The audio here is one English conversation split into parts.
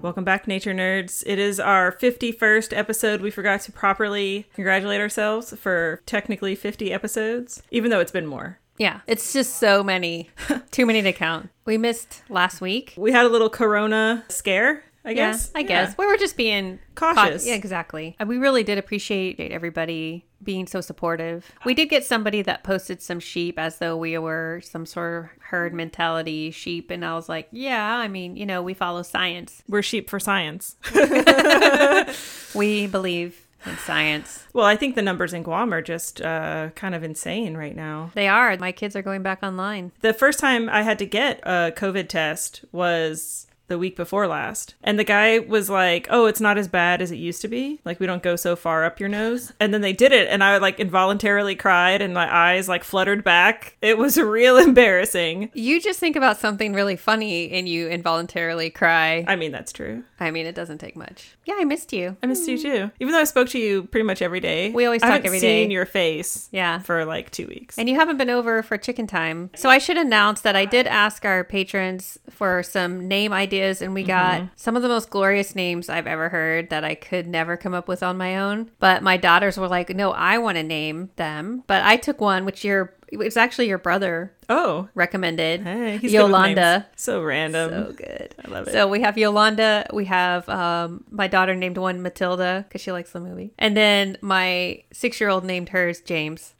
Welcome back, Nature Nerds. It is our 51st episode. We forgot to properly congratulate ourselves for technically 50 episodes, even though it's been more. Yeah, it's just so many. Too many to count. We missed last week. We had a little corona scare, I guess. I guess. We were just being cautious. Yeah, exactly. And we really did appreciate everybody being so supportive. We did get somebody that posted some sheep as though we were some sort of herd mentality sheep. And I was like, yeah, I mean, you know, we follow science. We're sheep for science. We believe in science. Well, I think the numbers in Guam are just kind of insane right now. They are. My kids are going back online. The first time I had to get a COVID test was the week before last. And the guy was like, oh, it's not as bad as it used to be. Like, we don't go so far up your nose. And then they did it. And I like involuntarily cried and my eyes like fluttered back. It was real embarrassing. You just think about something really funny and you involuntarily cry. I mean, that's true. I mean, it doesn't take much. Yeah, I missed you. I missed you too. Even though I spoke to you pretty much every day. We always talk every day. I haven't seen your face for like 2 weeks. And you haven't been over for chicken time. So I should announce that I did ask our patrons for some name ideas, and we got some of the most glorious names I've ever heard that I could never come up with on my own. But my daughters were like, no, I want to name them. But I took one, which it's actually your brother. Oh, recommended. Hey, he's Yolanda. So random. So good. I love it. So we have Yolanda. We have my daughter named one Matilda because she likes the movie. And then my 6-year-old named hers James.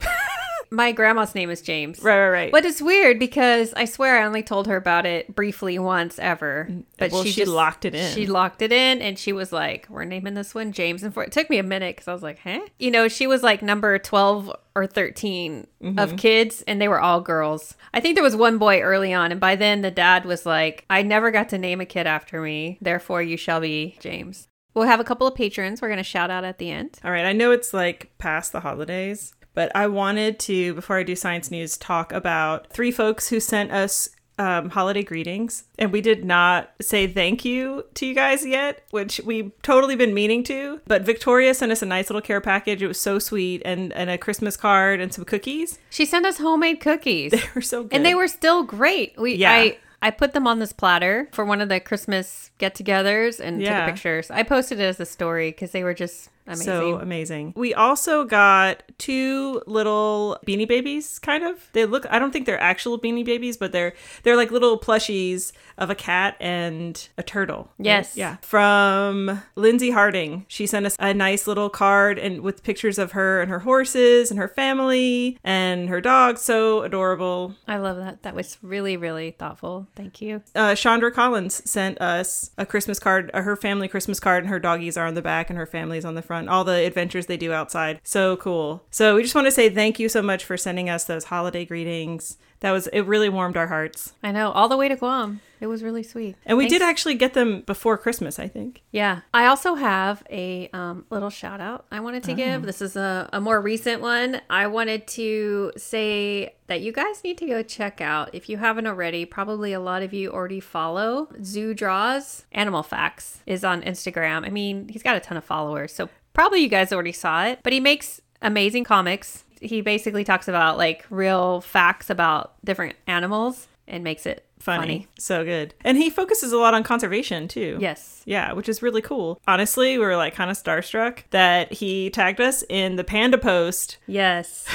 My grandma's name is James. Right. But it's weird because I swear I only told her about it briefly once ever. But well, she just locked it in. She locked it in and she was like, we're naming this one James. And it took me a minute because I was like, huh? You know, she was like number 12 or 13 of kids and they were all girls. I think there was one boy early on. And by then the dad was like, I never got to name a kid after me. Therefore, you shall be James. We'll have a couple of patrons we're going to shout out at the end. All right. I know it's like past the holidays, but I wanted to, before I do science news, talk about 3 folks who sent us holiday greetings. And we did not say thank you to you guys yet, which we've totally been meaning to. But Victoria sent us a nice little care package. It was so sweet. And a Christmas card and some cookies. She sent us homemade cookies. They were so good. And they were still great. I put them on this platter for one of the Christmas get-togethers and took pictures. I posted it as a story because they were just amazing. So amazing. We also got 2 little beanie babies, kind of. They look, I don't think they're actual beanie babies, but they're like little plushies of a cat and a turtle. Yes. Right? Yeah. From Lindsay Harding. She sent us a nice little card and with pictures of her and her horses and her family and her dog. So adorable. I love that. That was really, really thoughtful. Thank you. Chandra Collins sent us a Christmas card, her family Christmas card, and her doggies are on the back and her family's on the front. All the adventures they do outside. So cool. So we just want to say thank you so much for sending us those holiday greetings. It really warmed our hearts. I know, all the way to Guam. It was really sweet. And we did actually get them before Christmas, I think. Yeah. I also have a little shout out I wanted to give. This is a more recent one. I wanted to say that you guys need to go check out, if you haven't already, probably a lot of you already follow Zoo Draws. Animal Facts is on Instagram. I mean, he's got a ton of followers, so probably you guys already saw it, but he makes amazing comics. He basically talks about like real facts about different animals and makes it funny. So good. And he focuses a lot on conservation too. Yes. Yeah, which is really cool. Honestly, we were like kind of starstruck that he tagged us in the panda post. Yes.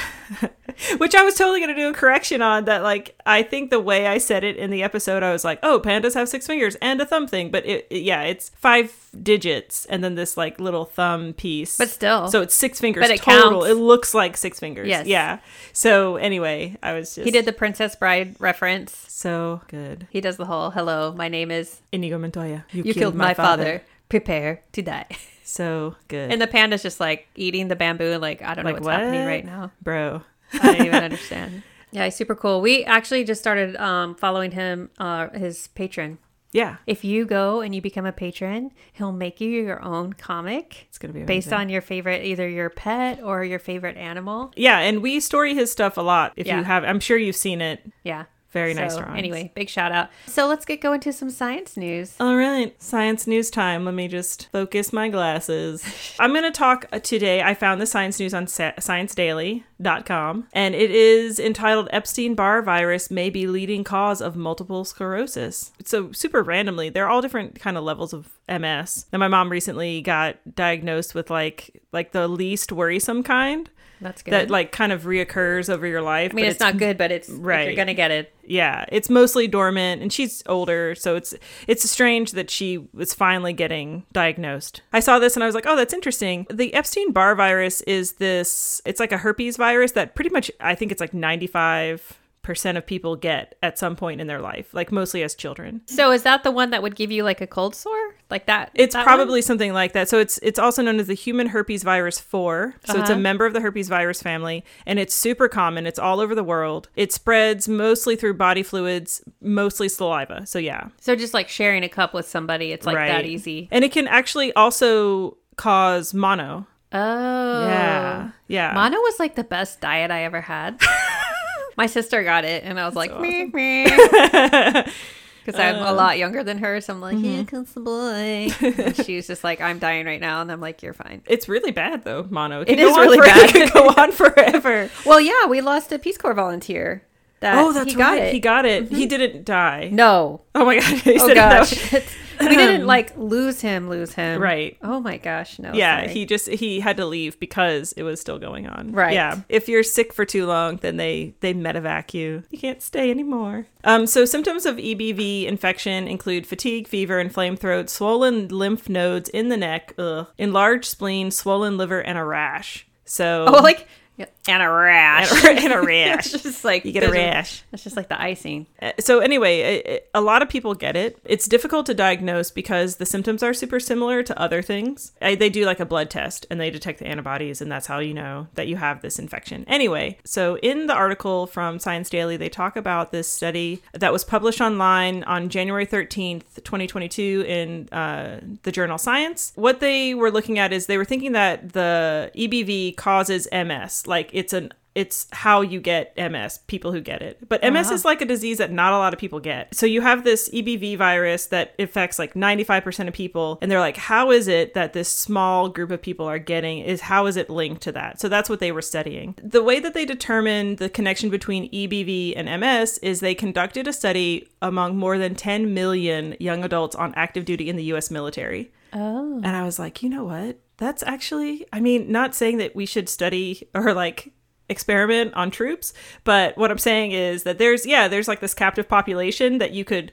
Which I was totally going to do a correction on that. Like, I think the way I said it in the episode, I was like, oh, pandas have 6 fingers and a thumb thing. But it's 5 digits and then this like little thumb piece. But still. So it's 6 fingers but it total. Counts. It looks like 6 fingers. Yes. Yeah. So anyway, I was just. He did the Princess Bride reference. So good. He does the whole, hello, my name is Inigo Montoya. You killed my father. Prepare to die. So good. And the panda's just like eating the bamboo. Like, I don't know what's happening right now. Bro. I don't even understand. Yeah, he's super cool. We actually just started following him, his patron. Yeah. If you go and you become a patron, he'll make you your own comic. It's going to be amazing. Based on your favorite, either your pet or your favorite animal. Yeah. And we story his stuff a lot. If you have, I'm sure you've seen it. Yeah. Very nice drawings. Anyway, big shout out. So let's get going to some science news. All right. Science news time. Let me just focus my glasses. I'm going to talk today. I found the science news on sciencedaily.com, and it is entitled Epstein-Barr virus may be leading cause of multiple sclerosis. So super randomly, they're all different kind of levels of MS. And my mom recently got diagnosed with like the least worrisome kind. That's good. That like kind of reoccurs over your life. I mean, it's not good, but it's right. If you're going to get it. Yeah, it's mostly dormant, and she's older, so it's strange that she was finally getting diagnosed. I saw this and I was like, oh, that's interesting. The Epstein-Barr virus is this, it's like a herpes virus that pretty much, I think it's like 95% of people get at some point in their life, like mostly as children. So is that the one that would give you like a cold sore? Like that? It's that probably one? Something like that. So it's also known as the human herpes virus 4. So It's a member of the herpes virus family, and it's super common. It's all over the world. It spreads mostly through body fluids, mostly saliva. So yeah. So just like sharing a cup with somebody, it's like that easy. And it can actually also cause mono. Oh. Yeah. Yeah. Mono was like the best diet I ever had. My sister got it, and I was like, meh, because I'm a lot younger than her, so I'm like, yeah, comes the boy. And she was just like, I'm dying right now, and I'm like, you're fine. It's really bad, though, mono. It is really bad. It could go on forever. Well, yeah, we lost a Peace Corps volunteer. That's right. He got it. Mm-hmm. He didn't die. No. Oh, my God. We didn't, like, lose him. Right. Oh, my gosh. No. Yeah, sorry. He had to leave because it was still going on. Right. Yeah. If you're sick for too long, then they medevac you. You can't stay anymore. So symptoms of EBV infection include fatigue, fever, inflamed throat, swollen lymph nodes in the neck, enlarged spleen, swollen liver, and a rash. So... Oh, like... And a rash. And a rash. It's just like, you get a rash. It's just like the icing. So anyway, a lot of people get it. It's difficult to diagnose because the symptoms are super similar to other things. They do like a blood test and they detect the antibodies, and that's how you know that you have this infection. Anyway, so in the article from Science Daily, they talk about this study that was published online on January 13th, 2022 in the journal Science. What they were looking at is they were thinking that the EBV causes MS. Like it's how you get MS, people who get it. But MS is like a disease that not a lot of people get. So you have this EBV virus that affects like 95% of people. And they're like, how is it that this small group of people are getting is how is it linked to that? So that's what they were studying. The way that they determined the connection between EBV and MS is they conducted a study among more than 10 million young adults on active duty in the U.S. military. Oh. And I was like, you know what? That's actually, I mean, not saying that we should study or like experiment on troops, but what I'm saying is that there's like this captive population that you could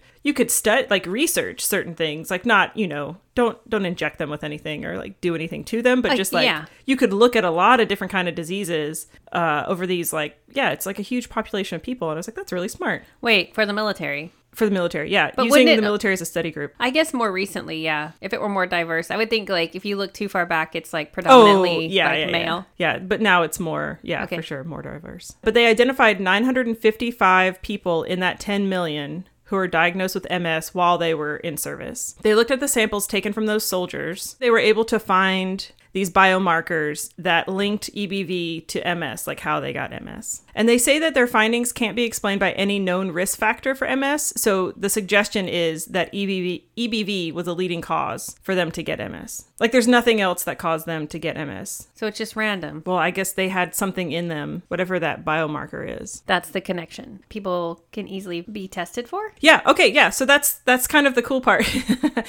study, like research certain things, like not, you know, don't inject them with anything or like do anything to them, but just like you could look at a lot of different kind of diseases over these like, yeah, it's like a huge population of people. And I was like, that's really smart. Wait, for the military. For the military, yeah. But using the military as a study group. I guess more recently, yeah. If it were more diverse, I would think like if you look too far back, it's like predominantly male. Yeah. Yeah, but now it's more, for sure, more diverse. But they identified 955 people in that 10 million who were diagnosed with MS while they were in service. They looked at the samples taken from those soldiers. They were able to find these biomarkers that linked EBV to MS, like how they got MS. And they say that their findings can't be explained by any known risk factor for MS. So the suggestion is that EBV was a leading cause for them to get MS. Like there's nothing else that caused them to get MS. So it's just random. Well, I guess they had something in them, whatever that biomarker is. That's the connection. People can easily be tested for? Yeah. Okay. Yeah. So that's kind of the cool part.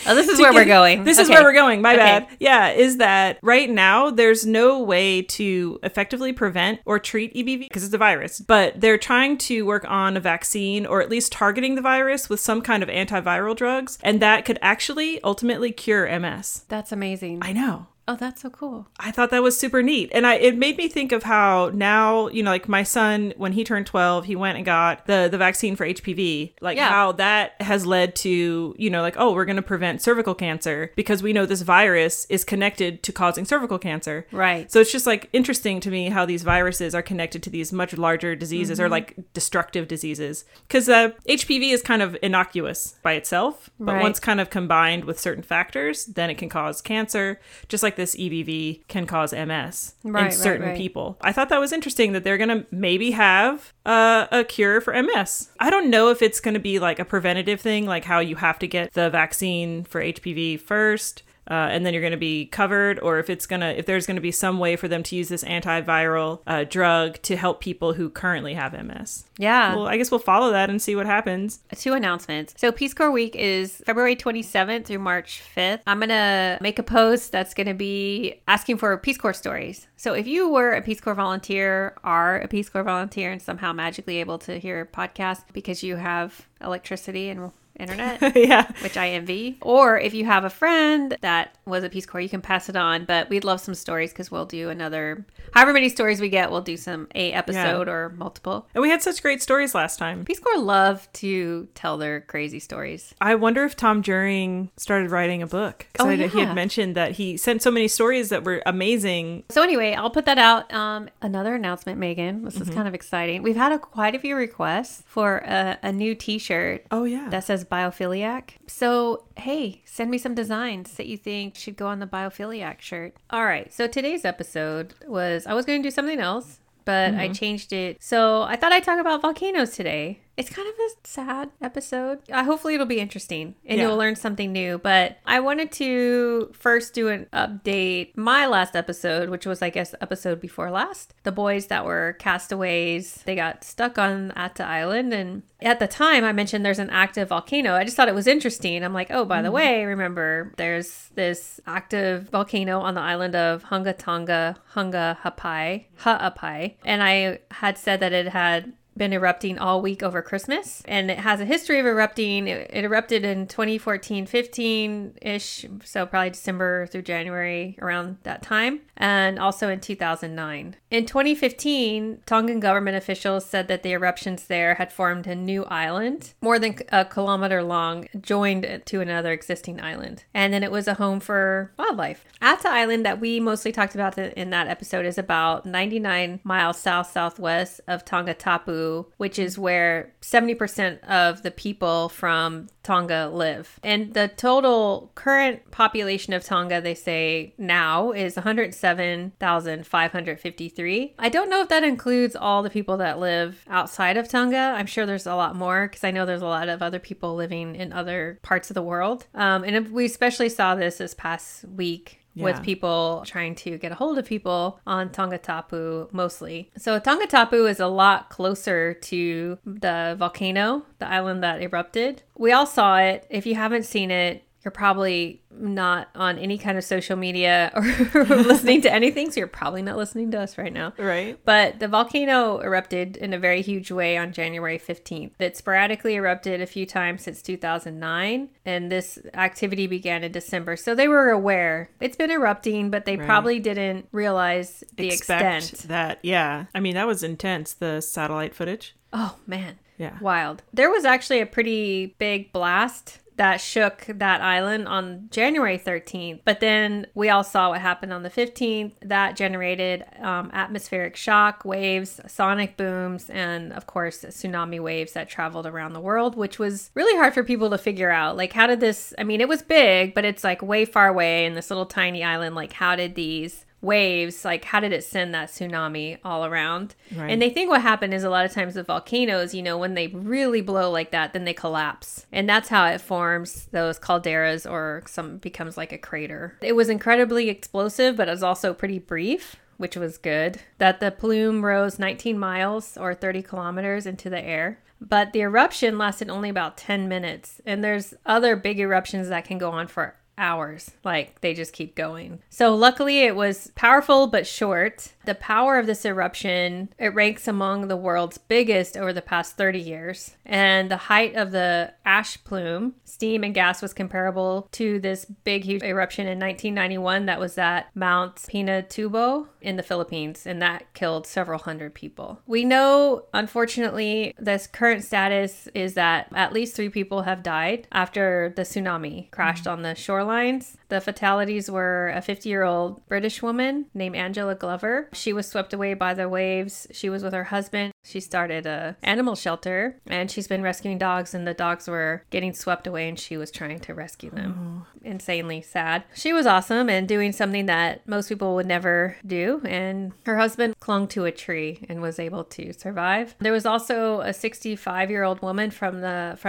Oh, this is where we're going. This is where we're going. My bad. Yeah. Is that right now there's no way to effectively prevent or treat EBV because it's a virus, but they're trying to work on a vaccine or at least targeting the virus with some kind of antiviral drugs. And that could actually ultimately cure MS. That's amazing. I know. Oh, that's so cool. I thought that was super neat. And it made me think of how now, you know, like my son, when he turned 12, he went and got the vaccine for HPV, like how that has led to, you know, like, oh, we're going to prevent cervical cancer because we know this virus is connected to causing cervical cancer. Right. So it's just like interesting to me how these viruses are connected to these much larger diseases or like destructive diseases, because HPV is kind of innocuous by itself. But once kind of combined with certain factors, then it can cause cancer, just like this EBV can cause MS in certain people. I thought that was interesting that they're going to maybe have a cure for MS. I don't know if it's going to be like a preventative thing, like how you have to get the vaccine for HPV first. And then you're going to be covered, or if it's going to, if there's going to be some way for them to use this antiviral drug to help people who currently have MS. Yeah. Well, I guess we'll follow that and see what happens. Two announcements. So Peace Corps Week is February 27th through March 5th. I'm going to make a post that's going to be asking for Peace Corps stories. So if you were a Peace Corps volunteer, are a Peace Corps volunteer, and somehow magically able to hear a podcast because you have electricity and internet, which I envy. Or if you have a friend that was a Peace Corps, you can pass it on. But we'd love some stories, because we'll do another, however many stories we get, we'll do a episode or multiple. And we had such great stories last time. Peace Corps love to tell their crazy stories. I wonder if Tom Juring started writing a book, because he had mentioned that he sent so many stories that were amazing. So anyway, I'll put that out. Another announcement, Megan. This is kind of exciting. We've had quite a few requests for a new t-shirt. Oh yeah. That says biophiliac. So hey, send me some designs that you think should go on the biophiliac shirt. All right, so today's episode was, I was going to do something else, but I changed it. So I thought I'd talk about volcanoes today. It's kind of a sad episode. Hopefully it'll be interesting and you'll learn something new. But I wanted to first do an update. My last episode, which was, I guess, episode before last, the boys that were castaways, they got stuck on Ata Island. And at the time I mentioned there's an active volcano. I just thought it was interesting. I'm like, oh, by the way, remember there's this active volcano on the island of Hunga Tonga, Hunga Haʻapai. And I had said that it had been erupting all week over Christmas, and it has a history of erupting. It erupted in 2014-15-ish, so probably December through January, around that time, and also in 2009. In 2015, Tongan government officials said that the eruptions there had formed a new island, more than a kilometer long, joined to another existing island, and then it was a home for wildlife. Ata Island, that we mostly talked about in that episode, is about 99 miles south-southwest of Tongatapu, which is where 70% of the people from Tonga live. And the total current population of Tonga, they say now, is 107,553. I don't know if that includes all the people that live outside of Tonga. I'm sure there's a lot more, because I know there's a lot of other people living in other parts of the world. And we especially saw this past week. Yeah. With people trying to get a hold of people on Tongatapu mostly. So Tongatapu is a lot closer to the volcano, the island that erupted. We all saw it. If you haven't seen it, you're probably not on any kind of social media or listening to anything, so you're probably not listening to us right now. Right. But the volcano erupted in a very huge way on January 15th. It sporadically erupted a few times since 2009, and this activity began in December. So they were aware. It's been erupting, but they probably didn't realize the extent. That, yeah. I mean, that was intense, the satellite footage. Oh, man. Yeah. Wild. There was actually a pretty big blast that shook that island on January 13th. But then we all saw what happened on the 15th. That generated atmospheric shock waves, sonic booms, and of course, tsunami waves that traveled around the world, which was really hard for people to figure out. Like, how did this, I mean, it was big, but it's like way far away in this little tiny island. Like, how did these waves, like how did it send that tsunami all around? Right. And they think what happened is a lot of times the volcanoes, you know, when they really blow like that, then they collapse. And that's how it forms those calderas, or some becomes like a crater. It was incredibly explosive, but it was also pretty brief, which was good. That the plume rose 19 miles or 30 kilometers into the air. But the eruption lasted only about 10 minutes. And there's other big eruptions that can go on for hours. Like, they just keep going. So luckily it was powerful but short. The power of this eruption, it ranks among the world's biggest over the past 30 years. And the height of the ash plume, steam and gas, was comparable to this big, huge eruption in 1991 that was at Mount Pinatubo in the Philippines. And that killed several hundred people. We know, unfortunately, this current status is that at least 3 people have died after the tsunami crashed on the shorelines. The fatalities were a 50-year-old British woman named Angela Glover. She was swept away by the waves. She was with her husband. She started an animal shelter, and she's been rescuing dogs, and the dogs were getting swept away, and she was trying to rescue them. Oh. Insanely sad. She was awesome and doing something that most people would never do, and her husband clung to a tree and was able to survive. There was also a 65-year-old woman from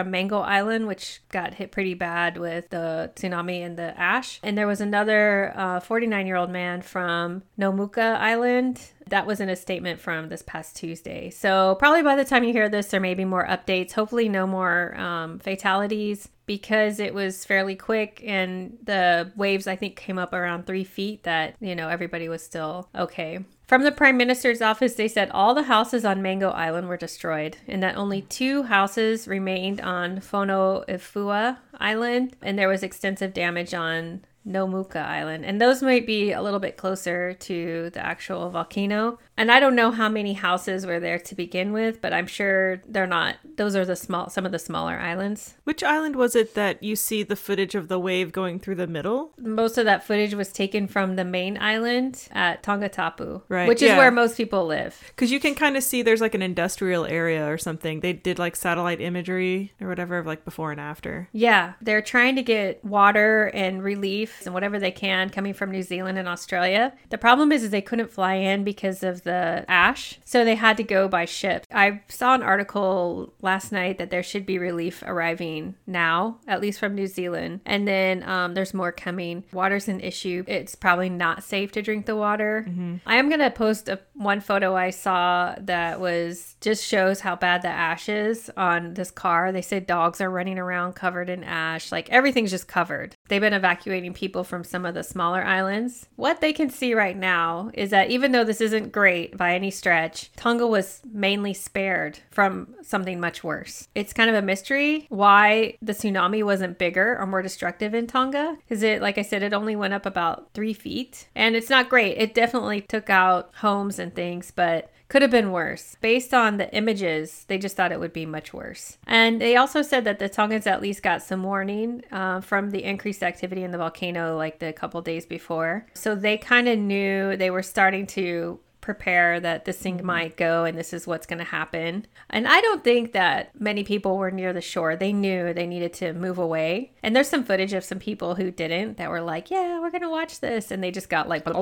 Mango Island, which got hit pretty bad with the tsunami and the ash. And there was another 49-year-old man from Nomuka Island. That was in a statement from this past Tuesday. So probably by the time you hear this, there may be more updates. Hopefully no more fatalities, because it was fairly quick, and the waves, I think, came up around 3 feet, that, you know, everybody was still okay. From the Prime Minister's office, they said all the houses on Mango Island were destroyed, and that only 2 houses remained on Fonoʻifua Island, and there was extensive damage on Nomuka Island, and those might be a little bit closer to the actual volcano. And I don't know how many houses were there to begin with, but I'm sure they're not. Those are some of the smaller islands. Which island was it that you see the footage of the wave going through the middle? Most of that footage was taken from the main island at Tongatapu, right? Which is where most people live. Because you can kind of see there's like an industrial area or something. They did like satellite imagery or whatever of like before and after. Yeah, they're trying to get water and relief and whatever they can coming from New Zealand and Australia. The problem is they couldn't fly in because of the ash, so they had to go by ship. I saw an article last night that there should be relief arriving now, at least from New Zealand. And then there's more coming. Water's an issue. It's probably not safe to drink the water. Mm-hmm. I am going to post one photo I saw that was just shows how bad the ash is on this car. They said dogs are running around covered in ash. Like, everything's just covered. They've been evacuating people from some of the smaller islands. What they can see right now is that even though this isn't great by any stretch, Tonga was mainly spared from something much worse. It's kind of a mystery why the tsunami wasn't bigger or more destructive in Tonga. Is it, like I said, it only went up about 3 feet, and it's not great. It definitely took out homes and things, but could have been worse. Based on the images, they just thought it would be much worse. And they also said that the Tongans at least got some warning from the increased activity in the volcano, like the couple days before. So they kind of knew, they were starting to prepare that this thing might go, and this is what's going to happen. And I don't think that many people were near the shore. They knew they needed to move away. And there's some footage of some people who didn't, that were like, yeah, we're going to watch this. And they just got like, like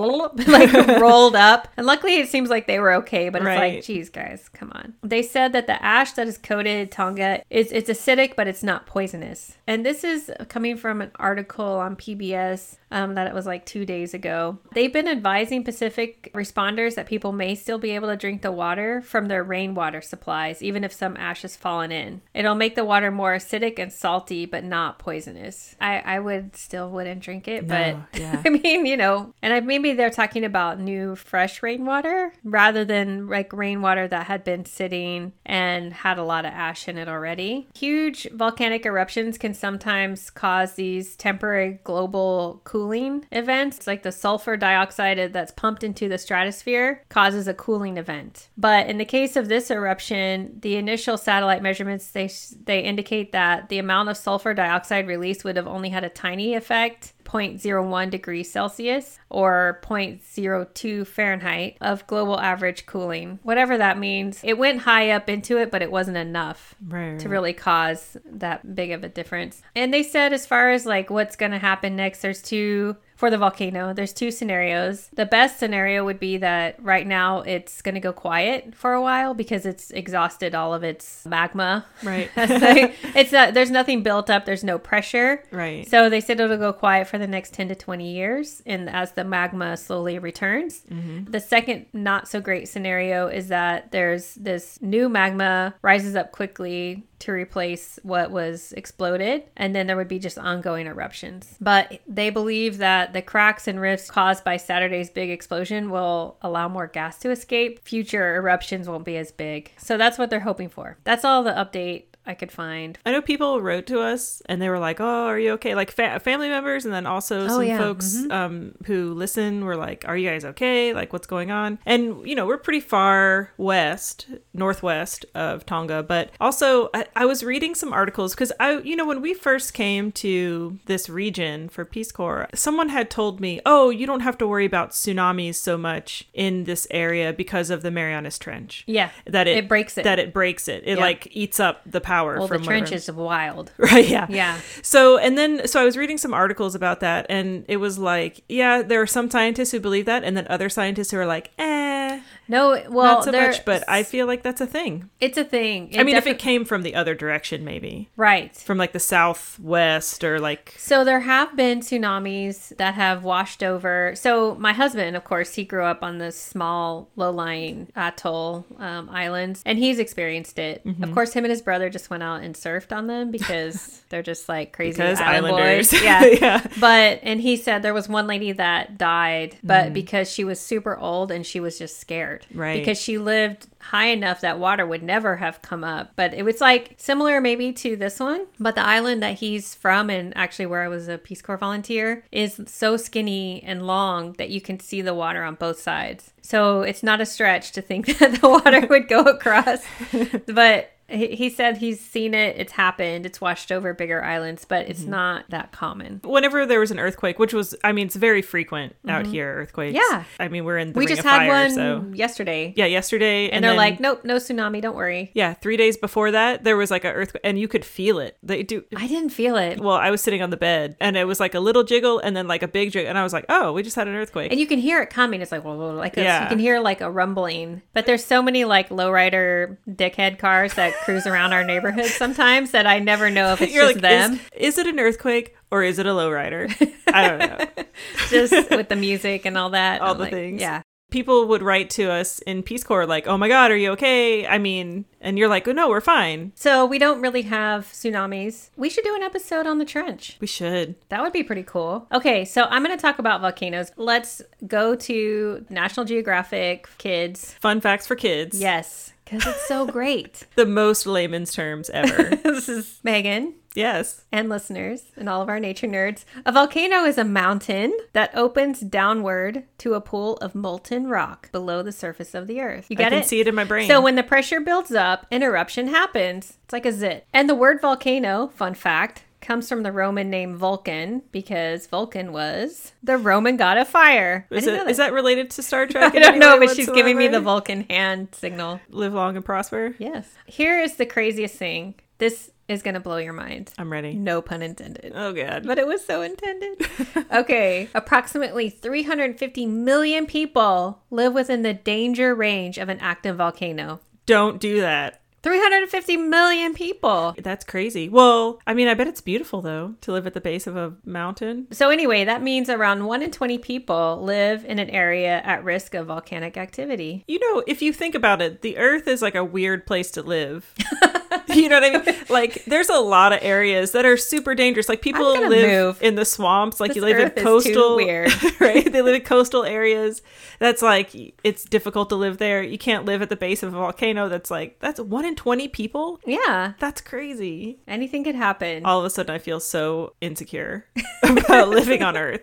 rolled up. And luckily it seems like they were okay, but it's like, geez, guys, come on. They said that the ash that is coated Tonga, it's acidic, but it's not poisonous. And this is coming from an article on PBS that it was like 2 days ago. They've been advising Pacific responders that people may still be able to drink the water from their rainwater supplies, even if some ash has fallen in. It'll make the water more acidic and salty, but not poisonous. I wouldn't drink it, no, but yeah. I mean, you know, and maybe they're talking about new fresh rainwater rather than like rainwater that had been sitting and had a lot of ash in it already. Huge volcanic eruptions can sometimes cause these temporary global cooling events. It's like the sulfur dioxide that's pumped into the stratosphere causes a cooling event. But in the case of this eruption, the initial satellite measurements, they indicate that the amount of sulfur dioxide released would have only had a tiny effect, 0.01 degrees Celsius or 0.02 Fahrenheit of global average cooling. Whatever that means, it went high up into it, but it wasn't enough to really cause that big of a difference. And they said as far as like what's going to happen next, there's 2 for the volcano. There's two scenarios. The best scenario would be that right now it's going to go quiet for a while because it's exhausted all of its magma. Right. It's not, there's nothing built up. There's no pressure. Right. So they said it'll go quiet for the next 10 to 20 years and as the magma slowly returns. Mm-hmm. The second not so great scenario is that there's this new magma rises up quickly to replace what was exploded, and then there would be just ongoing eruptions. But they believe that the cracks and rifts caused by Saturday's big explosion will allow more gas to escape. Future eruptions won't be as big. So that's what they're hoping for. That's all the update I could find. I know people wrote to us and they were like, oh, are you okay? Like family members, and then also folks who listen were like, are you guys okay? Like, what's going on? And, you know, we're pretty far west, northwest of Tonga. But also I was reading some articles because when we first came to this region for Peace Corps, someone had told me, oh, you don't have to worry about tsunamis so much in this area because of the Marianas Trench. Yeah. That it breaks it. It like eats up the power. Well, the trench is wild. Right, yeah. Yeah. So I was reading some articles about that, and it was like, yeah, there are some scientists who believe that, and then other scientists who are like, no, well, not so much, but I feel like that's a thing. It's a thing. If it came from the other direction, maybe. Right. From like the southwest or like. So there have been tsunamis that have washed over. So my husband, of course, he grew up on this small low-lying atoll islands, and he's experienced it. Mm-hmm. Of course, him and his brother just went out and surfed on them because they're just like crazy islanders. Boys. Yeah. Yeah. But, and he said there was one lady that died, but because she was super old and she was just scared. Right. Because she lived high enough that water would never have come up. But it was like similar maybe to this one. But the island that he's from, and actually where I was a Peace Corps volunteer, is so skinny and long that you can see the water on both sides. So it's not a stretch to think that the water would go across. But he said he's seen it, it's happened, it's washed over bigger islands, but it's not that common. Whenever there was an earthquake, which was, I mean, it's very frequent out here, earthquakes. Yeah. I mean, we're in the Ring of Fire. We just had one yesterday. Yeah, yesterday. And they're like, nope, no tsunami, don't worry. Yeah, 3 days before that, there was like an earthquake, and you could feel it. I didn't feel it. Well, I was sitting on the bed, and it was like a little jiggle, and then like a big jiggle, and I was like, oh, we just had an earthquake. And you can hear it coming. It's like, whoa, you can hear like a rumbling. But there's so many like lowrider dickhead cars that cruise around our neighborhood sometimes that I never know if it's just like, them. Is it an earthquake or is it a lowrider? I don't know. Just with the music and all that. All I'm the like, things. Yeah. People would write to us in Peace Corps like, oh my God, are you okay? I mean, and you're like, oh no, we're fine. So we don't really have tsunamis. We should do an episode on the trench. We should. That would be pretty cool. Okay, so I'm going to talk about volcanoes. Let's go to National Geographic Kids. Fun facts for kids. Yes. Because it's so great. The most layman's terms ever. This is Megan. Yes. And listeners and all of our nature nerds. A volcano is a mountain that opens downward to a pool of molten rock below the surface of the earth. You get it? I can see it in my brain. So when the pressure builds up, an eruption happens. It's like a zit. And the word volcano, fun fact, comes from the Roman name Vulcan, because Vulcan was the Roman god of fire. Is that related to Star Trek? I don't know, but she's giving me the Vulcan hand signal. Live long and prosper. Yes. Here is the craziest thing. This is going to blow your mind. I'm ready. No pun intended. Oh, God. But it was so intended. Okay. Approximately 350 million people live within the danger range of an active volcano. Don't do that. 350 million people. That's crazy. Well, I mean, I bet it's beautiful, though, to live at the base of a mountain. So anyway, that means around 1 in 20 people live in an area at risk of volcanic activity. You know, if you think about it, the Earth is like a weird place to live. You know what I mean? Like, there's a lot of areas that are super dangerous. Like, people live in the swamps. Like, you live in coastal, weird. Right? They live in coastal areas. That's like, it's difficult to live there. You can't live at the base of a volcano. That's like, that's 1 in 20 people? Yeah. That's crazy. Anything could happen. All of a sudden, I feel so insecure about living on Earth.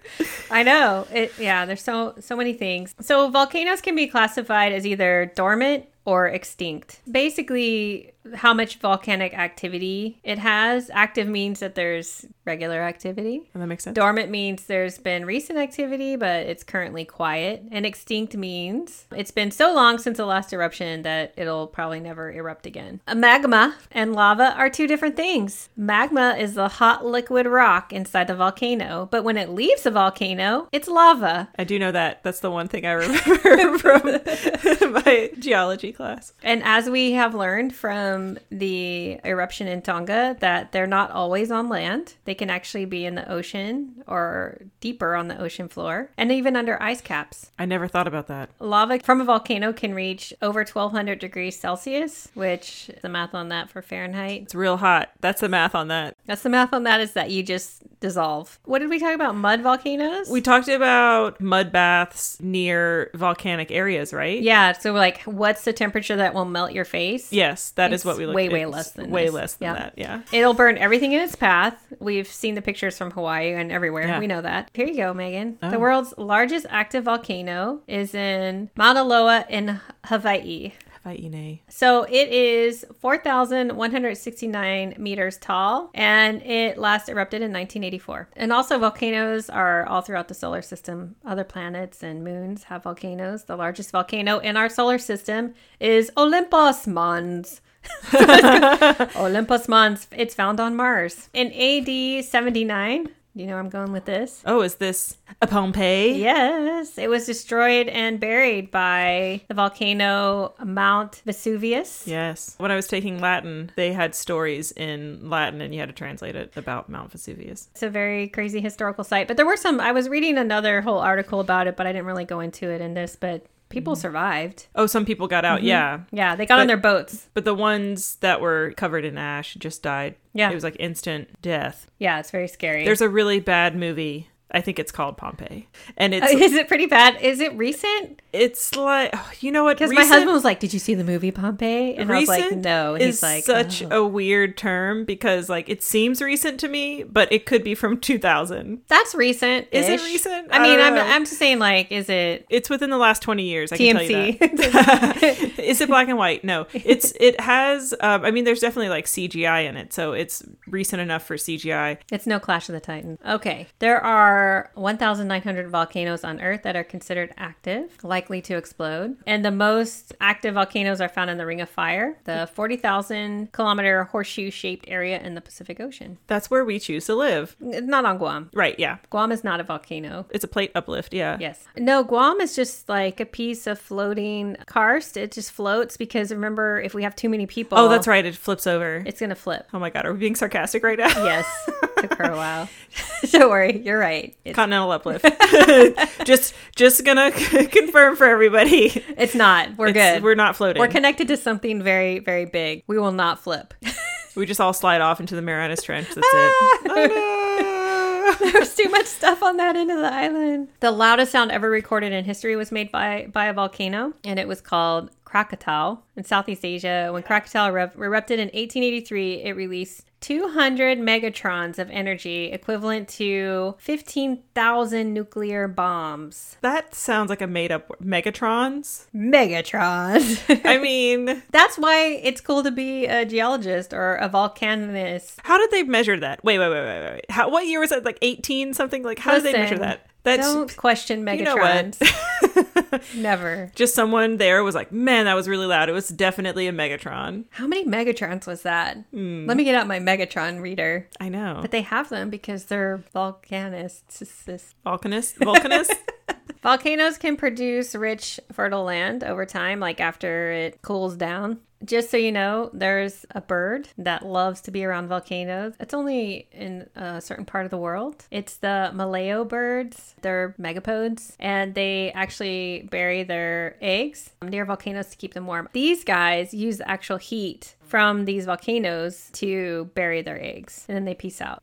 I know. There's so many things. So volcanoes can be classified as either dormant or extinct. Basically, how much volcanic activity it has. Active means that there's regular activity. And that makes sense. Dormant means there's been recent activity, but it's currently quiet. And extinct means it's been so long since the last eruption that it'll probably never erupt again. Magma and lava are two different things. Magma is the hot liquid rock inside the volcano, but when it leaves the volcano, it's lava. I do know that. That's the one thing I remember from my geology class. And as we have learned from the eruption in Tonga, that they're not always on land. They can actually be in the ocean or deeper on the ocean floor and even under ice caps. I never thought about that. Lava from a volcano can reach over 1200 degrees Celsius, which the math on that for Fahrenheit. It's real hot. That's the math on that. That's the math on that, is that you just dissolve. What did we talk about? Mud volcanoes? We talked about mud baths near volcanic areas, right? Yeah. So like, what's the temperature that will melt your face? Yes, that is what we look at. Way less than way this. Less than yeah. that. Yeah, it'll burn everything in its path. We've seen the pictures from Hawaii and everywhere. Yeah. We know that. Here you go, Megan. Oh. The world's largest active volcano is in Mauna Loa in Hawaii. So it is 4,169 meters tall, and it last erupted in 1984. And also volcanoes are all throughout the solar system. Other planets and moons have volcanoes. The largest volcano in our solar system is Olympus Mons. Olympus Mons. It's found on Mars. In AD 79... Do you know where I'm going with this? Oh, is this a Pompeii? Yes. It was destroyed and buried by the volcano Mount Vesuvius. Yes. When I was taking Latin, they had stories in Latin and you had to translate it about Mount Vesuvius. It's a very crazy historical site. But there were some, I was reading another whole article about it, but I didn't really go into it in this, but... People survived. Oh, some people got out. Mm-hmm. Yeah. Yeah. They got on their boats. But the ones that were covered in ash just died. Yeah. It was like instant death. Yeah. It's very scary. There's a really bad movie. I think it's called Pompeii. And it's... Is it pretty bad? Is it recent? It's like... Oh, you know what? Because my husband was like, did you see the movie Pompeii? And I was like, no. And he's like, such a weird term because like it seems recent to me, but it could be from 2000. That's recent. Is it recent? I mean, I'm just saying like, is it... It's within the last 20 years. I can tell you that. Is it black and white? No. It has... I mean, there's definitely like CGI in it. So it's recent enough for CGI. It's no Clash of the Titans. Okay. There are 1,900 volcanoes on Earth that are considered active, likely to explode. And the most active volcanoes are found in the Ring of Fire, the 40,000-kilometer horseshoe-shaped area in the Pacific Ocean. That's where we choose to live. Not on Guam. Right, yeah. Guam is not a volcano. It's a plate uplift, yeah. Yes. No, Guam is just like a piece of floating karst. It just floats because, remember, if we have too many people... Oh, that's right. It flips over. It's going to flip. Oh my God. Are we being sarcastic right now? Yes. Took her a while. Don't worry. You're right. It's continental uplift. just gonna confirm for everybody, it's not. Good. We're not floating. We're connected to something very, very big. We will not flip. We just all slide off into the Marianas Trench. That's it. Oh, no. There's too much stuff on that end of the island. The loudest sound ever recorded in history was made by a volcano, and it was called Krakatau in Southeast Asia. When Krakatau erupted in 1883, it released 200 megatrons of energy, equivalent to 15,000 nuclear bombs. That sounds like a made-up word. Megatrons? Megatrons. I mean... That's why it's cool to be a geologist or a volcanist. How did they measure that? Wait. What year was it? Like 18 something? Like, how did they measure that? Don't question megatrons. You know what? Never. Just someone there was like, man, that was really loud. It was definitely a megatron. How many megatrons was that? Let me get out my Megatron reader. I know. But they have them because they're volcanists. Volcanists? Volcanoes can produce rich, fertile land over time, like after it cools down. Just so you know, there's a bird that loves to be around volcanoes. It's only in a certain part of the world. It's the Malao birds. They're megapodes, and they actually bury their eggs near volcanoes to keep them warm. These guys use the actual heat from these volcanoes to bury their eggs, and then they peace out.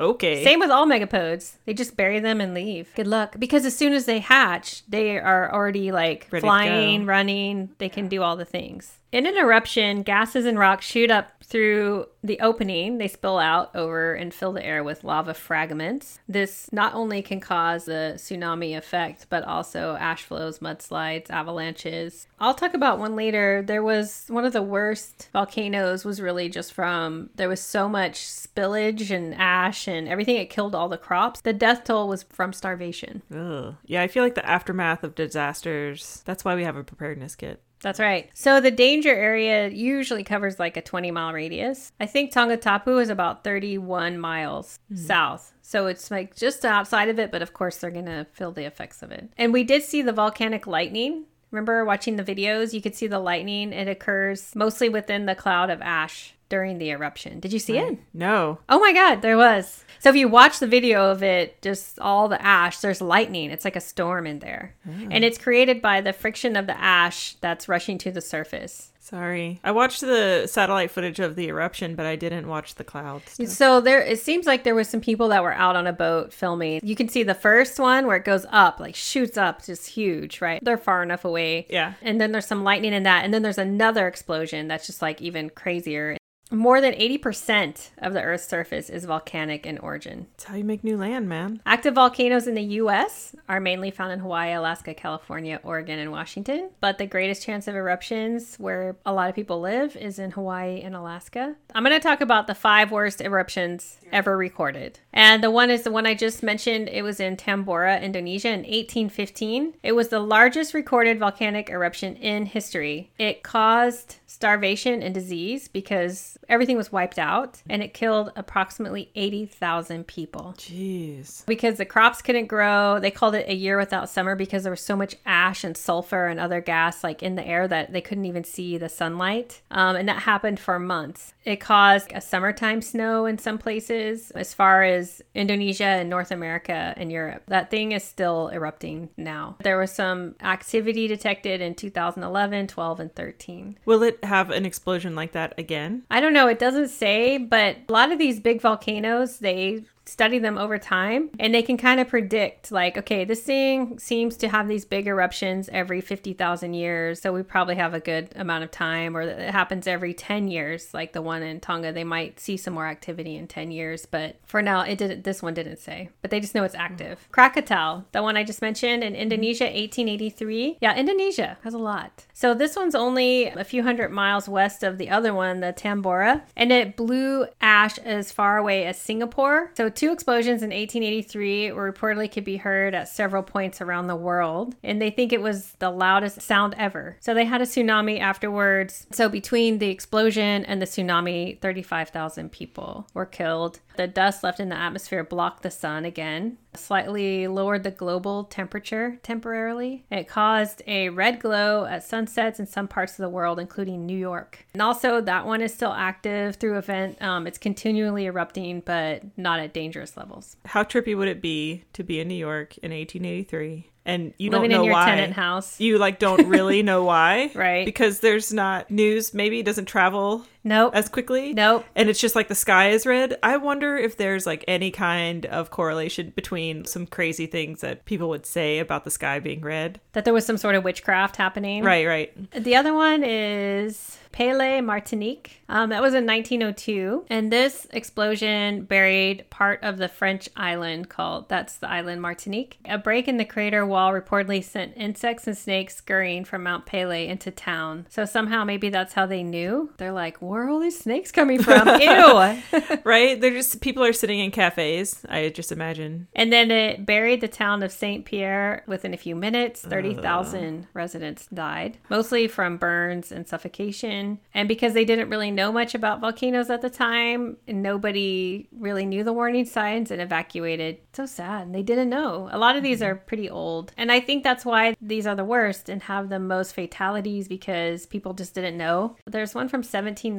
Okay. Same with all megapodes. They just bury them and leave. Good luck. Because as soon as they hatch, they are already like ready, flying, running. They can do all the things. In an eruption, gases and rocks shoot up through the opening. They spill out over and fill the air with lava fragments. This not only can cause the tsunami effect, but also ash flows, mudslides, avalanches. I'll talk about one later. There was one of the worst volcanoes was really just from, there was so much spillage and ash and everything. It killed all the crops. The death toll was from starvation. Ugh. Yeah, I feel like the aftermath of disasters, that's why we have a preparedness kit. That's right. So the danger area usually covers like a 20-mile radius. I think Tongatapu is about 31 miles south. So it's like just outside of it, but of course they're going to feel the effects of it. And we did see the volcanic lightning. Remember watching the videos? You could see the lightning. It occurs mostly within the cloud of ash during the eruption. Did you see it? No. Oh my God, there was. So if you watch the video of it, just all the ash, there's lightning. It's like a storm in there. Oh. And it's created by the friction of the ash that's rushing to the surface. Sorry. I watched the satellite footage of the eruption, but I didn't watch the clouds. So there, it seems like there was some people that were out on a boat filming. You can see the first one where it goes up, like shoots up, just huge, right? They're far enough away. Yeah. And then there's some lightning in that. And then there's another explosion that's just like even crazier. More than 80% of the Earth's surface is volcanic in origin. That's how you make new land, man. Active volcanoes in the U.S. are mainly found in Hawaii, Alaska, California, Oregon, and Washington. But the greatest chance of eruptions where a lot of people live is in Hawaii and Alaska. I'm going to talk about the 5 worst eruptions ever recorded. And the one is the one I just mentioned. It was in Tambora, Indonesia in 1815. It was the largest recorded volcanic eruption in history. It caused starvation and disease because everything was wiped out, and it killed approximately 80,000 people. Jeez. Because the crops couldn't grow. They called it a year without summer because there was so much ash and sulfur and other gas like in the air that they couldn't even see the sunlight. And that happened for months. It caused a summertime snow in some places as far as Indonesia and North America and Europe. That thing is still erupting now. There was some activity detected in 2011, 12, and 13. Will it have an explosion like that again? I don't know. It doesn't say, but a lot of these big volcanoes, they study them over time and they can kind of predict like, okay, this thing seems to have these big eruptions every 50,000 years. So we probably have a good amount of time, or it happens every 10 years. Like the one in Tonga, they might see some more activity in 10 years. But for now, it didn't. This one didn't say, but they just know it's active. Krakatau, the one I just mentioned in Indonesia, 1883. Yeah, Indonesia has a lot. So this one's only a few hundred miles west of the other one, the Tambora, and it blew ash as far away as Singapore. So 2 explosions in 1883 were reportedly could be heard at several points around the world, and they think it was the loudest sound ever. So they had a tsunami afterwards. So between the explosion and the tsunami, 35,000 people were killed. The dust left in the atmosphere blocked the sun again, slightly lowered the global temperature temporarily. It caused a red glow at sunsets in some parts of the world, including New York. And also that one is still active through event. It's continually erupting, but not at dangerous levels. How trippy would it be to be in New York in 1883? And you don't know why. Living in your tenant house. You like don't really know why. Right. Because there's not news. Maybe it doesn't travel as quickly. Nope. And it's just like the sky is red. I wonder if there's like any kind of correlation between some crazy things that people would say about the sky being red. That there was some sort of witchcraft happening. Right, right. The other one is Pele, Martinique. That was in 1902. And this explosion buried part of the French island called, that's the island Martinique. A break in the crater wall reportedly sent insects and snakes scurrying from Mount Pele into town. So somehow maybe that's how they knew. They're like, where are all these snakes coming from? Ew. Right? They're just, people are sitting in cafes, I just imagine. And then it buried the town of St. Pierre within a few minutes. 30,000 residents died, mostly from burns and suffocation. And because they didn't really know much about volcanoes at the time, nobody really knew the warning signs and evacuated. So sad. And they didn't know. A lot of these are pretty old. And I think that's why these are the worst and have the most fatalities, because people just didn't know. There's one from 1792.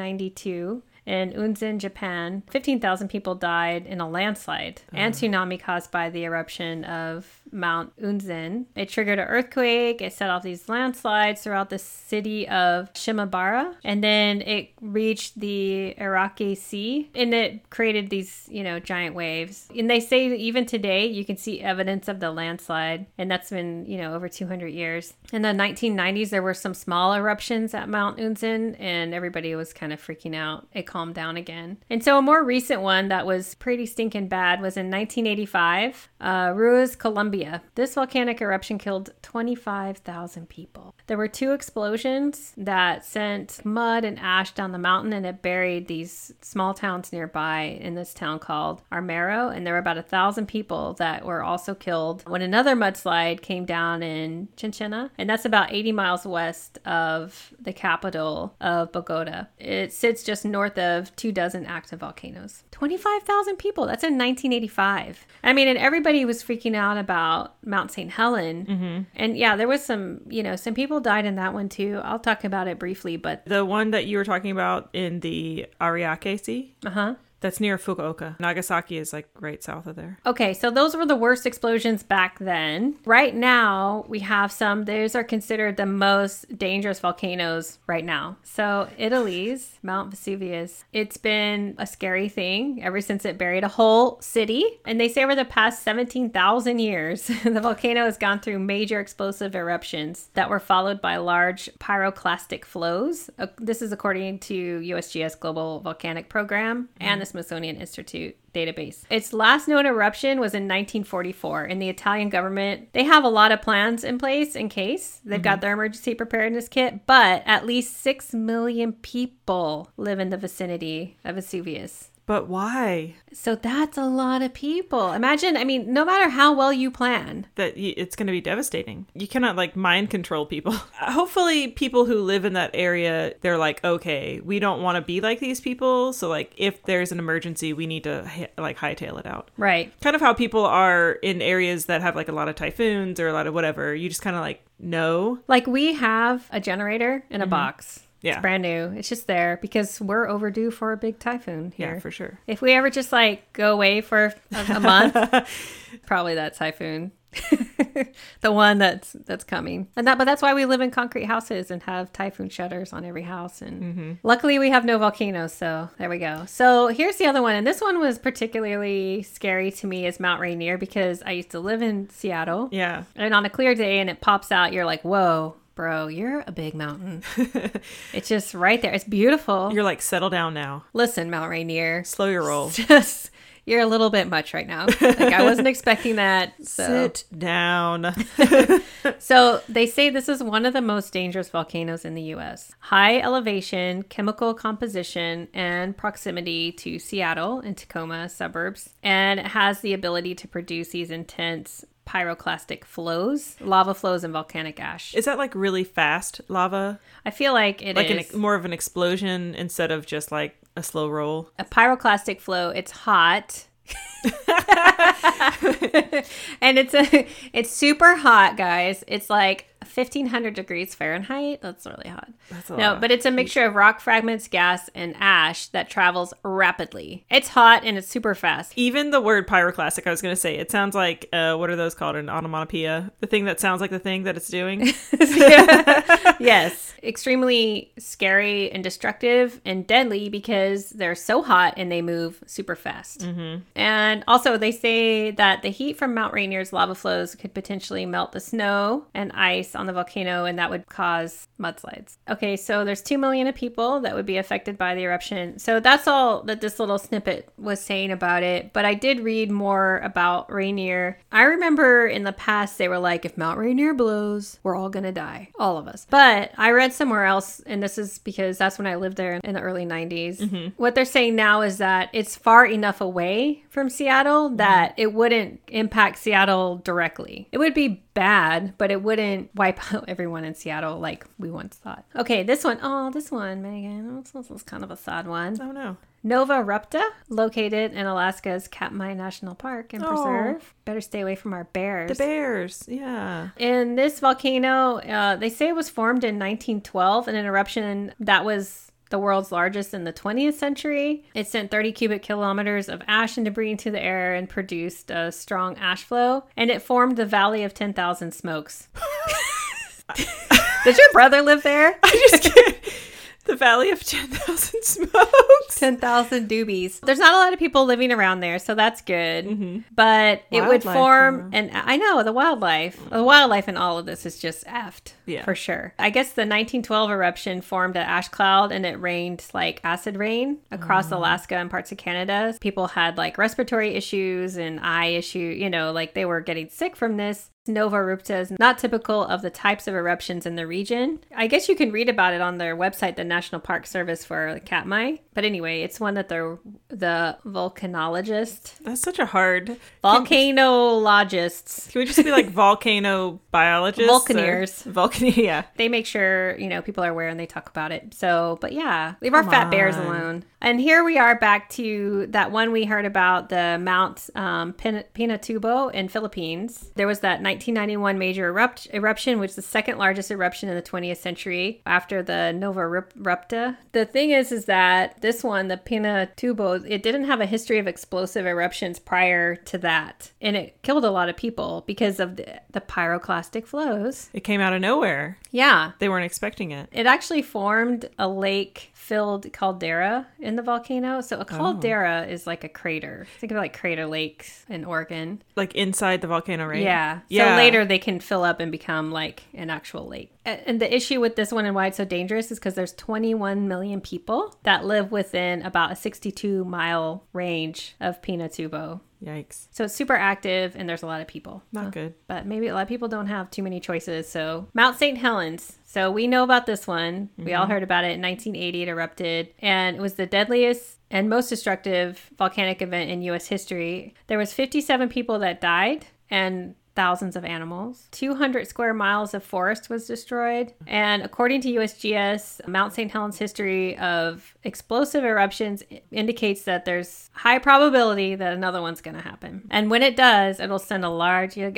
In Unzen, Japan, 15,000 people died in a landslide and tsunami caused by the eruption of Mount Unzen. It triggered an earthquake. It set off these landslides throughout the city of Shimabara. And then it reached the Ariake Sea, and it created these, giant waves. And they say that even today, you can see evidence of the landslide. And that's been, over 200 years. In the 1990s, there were some small eruptions at Mount Unzen, and everybody was kind of freaking out. It calmed down again. And so a more recent one that was pretty stinking bad was in 1985, Ruiz, Colombia. This volcanic eruption killed 25,000 people. There were two explosions that sent mud and ash down the mountain, and it buried these small towns nearby in this town called Armero, and there were about 1,000 people that were also killed when another mudslide came down in Chinchena, and that's about 80 miles west of the capital of Bogota. It sits just north of 24 active volcanoes. 25,000 people. That's in 1985. And everybody was freaking out about Mount St. Helens. Mm-hmm. And yeah, there was some, some people died in that one too. I'll talk about it briefly, but... The one that you were talking about in the Ariake Sea? Uh-huh. That's near Fukuoka. Nagasaki is right south of there. Okay, so those were the worst explosions back then. Right now, we have some. Those are considered the most dangerous volcanoes right now. So Italy's Mount Vesuvius. It's been a scary thing ever since it buried a whole city. And they say over the past 17,000 years, the volcano has gone through major explosive eruptions that were followed by large pyroclastic flows. This is according to USGS Global Volcanic Program and the Smithsonian Institute database. Its last known eruption was in 1944, and the Italian government, they have a lot of plans in place in case. They've got their emergency preparedness kit, but at least 6 million people live in the vicinity of Vesuvius. But why? So that's a lot of people. Imagine, no matter how well you plan. That it's going to be devastating. You cannot mind control people. Hopefully people who live in that area, they're okay, we don't want to be like these people. So if there's an emergency, we need to hightail it out. Right. Kind of how people are in areas that have a lot of typhoons or a lot of whatever. You just kind of know. We have a generator in a box. Yeah. It's brand new. It's just there because we're overdue for a big typhoon here. Yeah, for sure. If we ever just go away for a month, probably that typhoon. The one that's coming. But that's why we live in concrete houses and have typhoon shutters on every house. And luckily we have no volcanoes. So there we go. So here's the other one. And this one was particularly scary to me, is Mount Rainier, because I used to live in Seattle. Yeah. And on a clear day and it pops out, you're whoa. Bro, you're a big mountain. It's just right there. It's beautiful. You're settle down now. Listen, Mount Rainier. Slow your roll. Just, you're a little bit much right now. I wasn't expecting that. So. Sit down. So they say this is one of the most dangerous volcanoes in the U.S. High elevation, chemical composition, and proximity to Seattle and Tacoma suburbs. And it has the ability to produce these intense pyroclastic flows, lava flows, and volcanic ash. Is that really fast lava? I feel like it is. More of an explosion instead of just a slow roll? A pyroclastic flow, it's hot. And it's super hot, guys. It's 1,500 degrees Fahrenheit. That's really hot. That's a lot. No, but it's a mixture of rock fragments, gas, and ash that travels rapidly. It's hot and it's super fast. Even the word pyroclastic, I was going to say, it sounds like, what are those called? An onomatopoeia? The thing that sounds like the thing that it's doing? Yes. Extremely scary and destructive and deadly because they're so hot and they move super fast. Mm-hmm. And also they say that the heat from Mount Rainier's lava flows could potentially melt the snow and ice on the volcano, and that would cause mudslides. Okay, so there's 2 million people that would be affected by the eruption. So that's all that this little snippet was saying about it, but I did read more about Rainier. I remember in the past they were if Mount Rainier blows, we're all gonna die. All of us. But I read somewhere else, and this is because that's when I lived there in the early 90s. Mm-hmm. What they're saying now is that it's far enough away from Seattle that it wouldn't impact Seattle directly. It would be bad, but it wouldn't wipe out everyone in Seattle like we once thought. Okay, this one. Oh, this one, Megan. This was kind of a sad one. Oh, no. Novarupta, located in Alaska's Katmai National Park and Preserve. Better stay away from our bears. The bears, yeah. And this volcano, they say it was formed in 1912 in an eruption that was the world's largest in the 20th century. It sent 30 cubic kilometers of ash and debris into the air and produced a strong ash flow, and it formed the Valley of 10,000 Smokes. Does your brother live there? I just can't. The Valley of 10,000 Smokes. 10,000 doobies. There's not a lot of people living around there, so that's good. Mm-hmm. But wildlife, it would form, and I know, the wildlife in all of this is just effed, yeah, for sure. I guess the 1912 eruption formed an ash cloud, and it rained like acid rain across Alaska and parts of Canada. People had like respiratory issues and eye issues, you know, like they were getting sick from this. Novarupta is not typical of the types of eruptions in the region. I guess you can read about it on their website, the National Park Service for Katmai. But anyway, it's one that the volcanologist. That's such a hard... Volcanologists. Can we just be like volcano biologists? Volcaneers. Yeah. They make sure, you know, people are aware and they talk about it. So, but yeah, leave our fat bears alone. And here we are back to that one we heard about, the Mount Pinatubo in Philippines. There was that 1991 major eruption, which is the second largest eruption in the 20th century after the Novarupta. The thing is that this one, the Pinatubo, it didn't have a history of explosive eruptions prior to that. And it killed a lot of people because of the pyroclastic flows. It came out of nowhere. Yeah. They weren't expecting it. It actually formed a lake-filled caldera in the volcano. So a caldera is like a crater. Think of like Crater Lakes in Oregon. Like inside the volcano, right? Yeah. So later they can fill up and become like an actual lake. And the issue with this one and why it's so dangerous is because there's 21 million people that live within about a 62-mile range of Pinatubo. Yikes. So it's super active and there's a lot of people. Not good. But maybe a lot of people don't have too many choices. So Mount St. Helens. So we know about this one. Mm-hmm. We all heard about it in 1980. It erupted and it was the deadliest and most destructive volcanic event in U.S. history. There was 57 people that died and thousands of animals. 200 square miles of forest was destroyed. And according to USGS, Mount St. Helens history of explosive eruptions indicates that there's high probability that another one's going to happen. And when it does, it'll send a large amount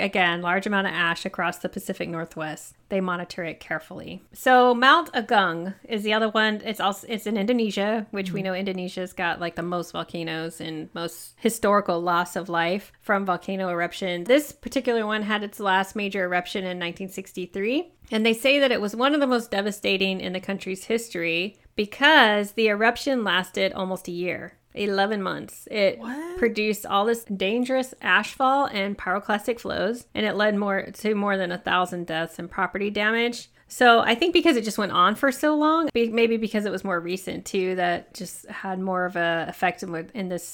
of ash across the Pacific Northwest. They monitor it carefully. So Mount Agung is the other one. It's in Indonesia, which we know Indonesia's got like the most volcanoes and most historical loss of life from volcano eruption. This particular one had its last major eruption in 1963. And they say that it was one of the most devastating in the country's history because the eruption lasted almost a year. 11 months. It produced all this dangerous ashfall and pyroclastic flows, and it led to more than 1,000 deaths and property damage. So I think because it just went on for so long, maybe because it was more recent too, that just had more of an effect in this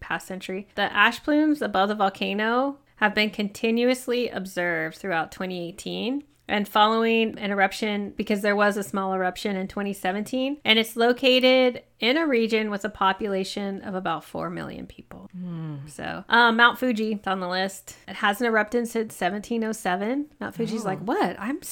past century. The ash plumes above the volcano have been continuously observed throughout 2018. And following an eruption, because there was a small eruption in 2017, and it's located in a region with a population of about 4 million people. Mm. So Mount Fuji is on the list. It hasn't erupted since 1707. Mount Fuji's like, what? I'm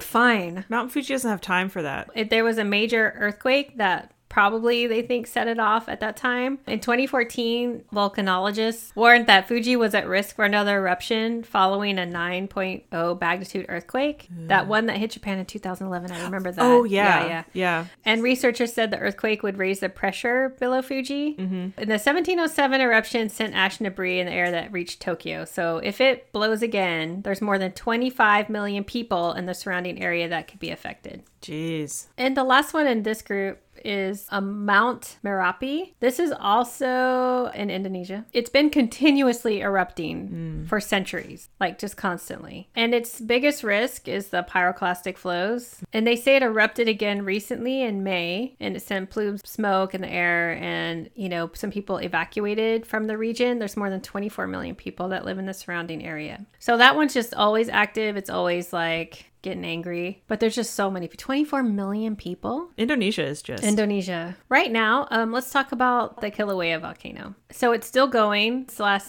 fine. Mount Fuji doesn't have time for that. There was a major earthquake that probably, they think, set it off at that time. In 2014, volcanologists warned that Fuji was at risk for another eruption following a 9.0 magnitude earthquake. Yeah. That one that hit Japan in 2011, I remember that. Oh, yeah. And researchers said the earthquake would raise the pressure below Fuji. Mm-hmm. And the 1707 eruption sent ash and debris in the air that reached Tokyo. So if it blows again, there's more than 25 million people in the surrounding area that could be affected. Jeez. And the last one in this group is a Mount Merapi. This is also in Indonesia. It's been continuously erupting for centuries, like just constantly. And its biggest risk is the pyroclastic flows. And they say it erupted again recently in May, and it sent plumes of smoke in the air, and, you know, some people evacuated from the region. There's more than 24 million people that live in the surrounding area. So that one's just always active. It's always like getting angry, but there's just so many. 24 million people. Indonesia right now. Let's talk about the Kilauea volcano. So it's still going. It's this past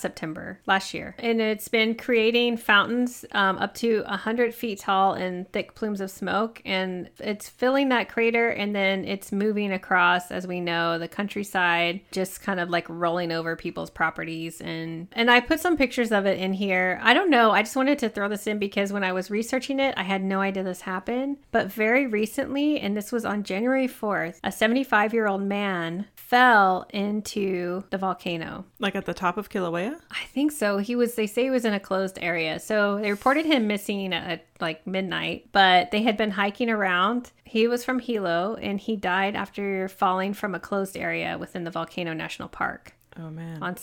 September last year, and it's been creating fountains up to 100 feet tall and thick plumes of smoke, and it's filling that crater, and then it's moving across, as we know, the countryside, just kind of like rolling over people's properties. And I put some pictures of it in here. I don't know, I just wanted to throw this in because because when I was researching it, I had no idea this happened. But very recently, and this was on January 4th, a 75-year-old man fell into the volcano. Like at the top of Kilauea? I think so. They say he was in a closed area. So they reported him missing at like midnight, but they had been hiking around. He was from Hilo and he died after falling from a closed area within the Volcano National Park. Oh, man. On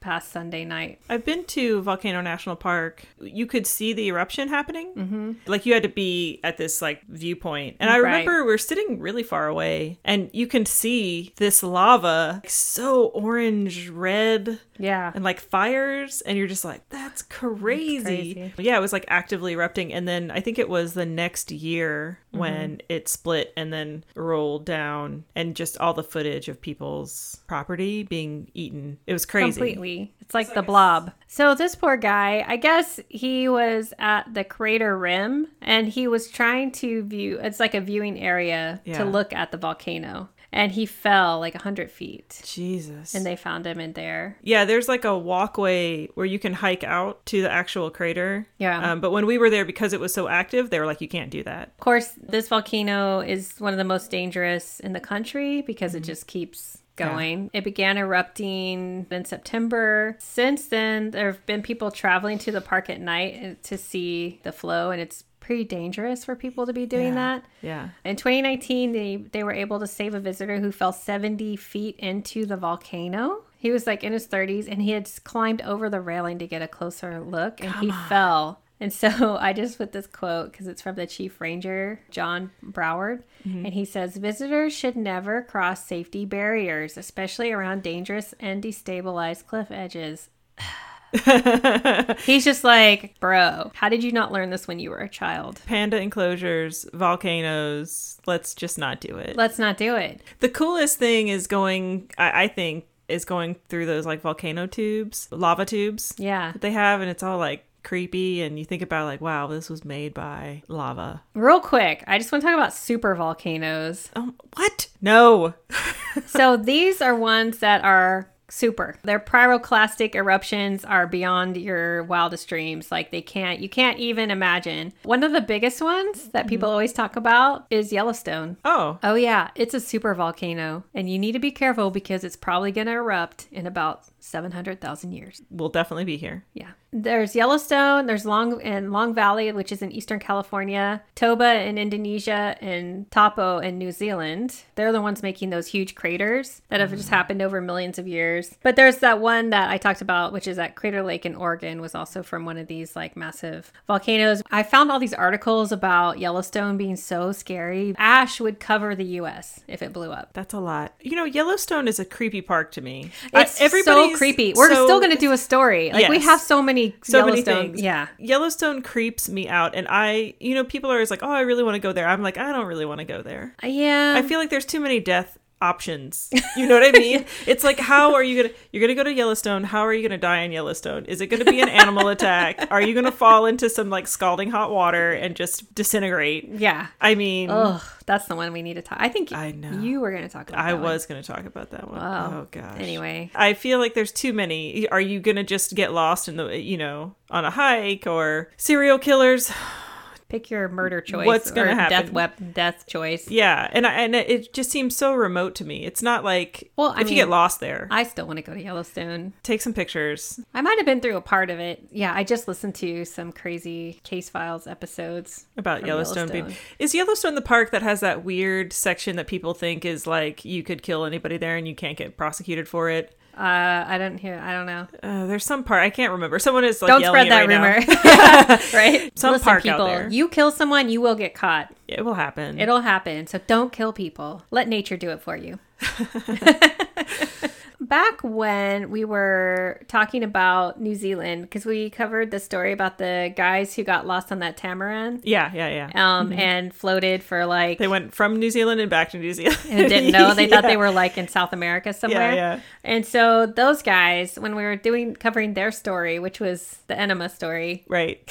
past Sunday night. I've been to Volcano National Park. You could see the eruption happening. Mm-hmm. Like, you had to be at this, like, viewpoint. And I remember we're sitting really far away, and you can see this lava, like, so orange, red. Yeah. And, like, fires. And you're just like, that's crazy. That's crazy. Yeah, it was, like, actively erupting. And then I think it was the next year when it split and then rolled down, and just all the footage of people's property being eaten. It was crazy. Completely. It's like the blob. So this poor guy, I guess he was at the crater rim and he was trying to view, it's like a viewing area to look at the volcano. And he fell like 100 feet. Jesus. And they found him in there. Yeah, there's like a walkway where you can hike out to the actual crater. Yeah. But when we were there, because it was so active, they were like, you can't do that. Of course, this volcano is one of the most dangerous in the country because it just keeps going. Yeah. It began erupting in September. Since then, there have been people traveling to the park at night to see the flow, and it's pretty dangerous for people to be doing that. Yeah. In 2019, they were able to save a visitor who fell 70 feet into the volcano. He was like in his 30s, and he had climbed over the railing to get a closer look, and he fell. And so I just put this quote because it's from the Chief Ranger, John Broward. Mm-hmm. And he says, visitors should never cross safety barriers, especially around dangerous and destabilized cliff edges. He's just like, bro, how did you not learn this when you were a child? Panda enclosures, volcanoes. Let's just not do it. Let's not do it. The coolest thing is going, I think, is going through those like volcano tubes, lava tubes. Yeah. That they have. And it's all like creepy, and you think about like, wow, this was made by lava. Real quick, I just want to talk about super volcanoes. What? No. So these are ones that are super. Their pyroclastic eruptions are beyond your wildest dreams. Like you can't even imagine. One of the biggest ones that people always talk about is Yellowstone. Oh yeah. It's a super volcano, and you need to be careful because it's probably going to erupt in about 700,000 years. We'll definitely be here. Yeah. There's Yellowstone, there's Long Valley, which is in Eastern California, Toba in Indonesia, and Taupo in New Zealand. They're the ones making those huge craters that have just happened over millions of years. But there's that one that I talked about, which is at Crater Lake in Oregon, was also from one of these like massive volcanoes. I found all these articles about Yellowstone being so scary. Ash would cover the U.S. if it blew up. That's a lot. You know, Yellowstone is a creepy park to me. It's so creepy. We're still going to do a story. Like, yes. We have so many things. Yeah. Yellowstone creeps me out. And people are always like, oh, I really want to go there. I'm like, I don't really want to go there. Yeah. I feel like there's too many death options. You know what I mean? It's like, you're going to go to Yellowstone. How are you going to die in Yellowstone? Is it going to be an animal attack? Are you going to fall into some like scalding hot water and just disintegrate? Yeah. I mean, that's the one we need to talk. I think I know. You were going to talk about that. I was going to talk about that one. Oh, gosh. Anyway. I feel like there's too many. Are you going to just get lost in the, on a hike, or serial killers? Pick your murder choice. What's going to happen? Death choice. Yeah. And it just seems so remote to me. It's not like, you get lost there. I still want to go to Yellowstone. Take some pictures. I might have been through a part of it. Yeah. I just listened to some crazy Case Files episodes about Yellowstone. Is Yellowstone the park that has that weird section that people think is like, you could kill anybody there and you can't get prosecuted for it? I don't know. There's some part I can't remember. Someone is like, don't spread that rumor. Right? Some Listen, park people, out there. You kill someone, you will get caught. It will happen. It'll happen. So don't kill people. Let nature do it for you. Back when we were talking about New Zealand, because we covered the story about the guys who got lost on that Tamaran. Yeah. And floated for like... They went from New Zealand and back to New Zealand. And didn't know. They thought they were like in South America somewhere. Yeah. And so those guys, when we were covering their story, which was the enema story... Right.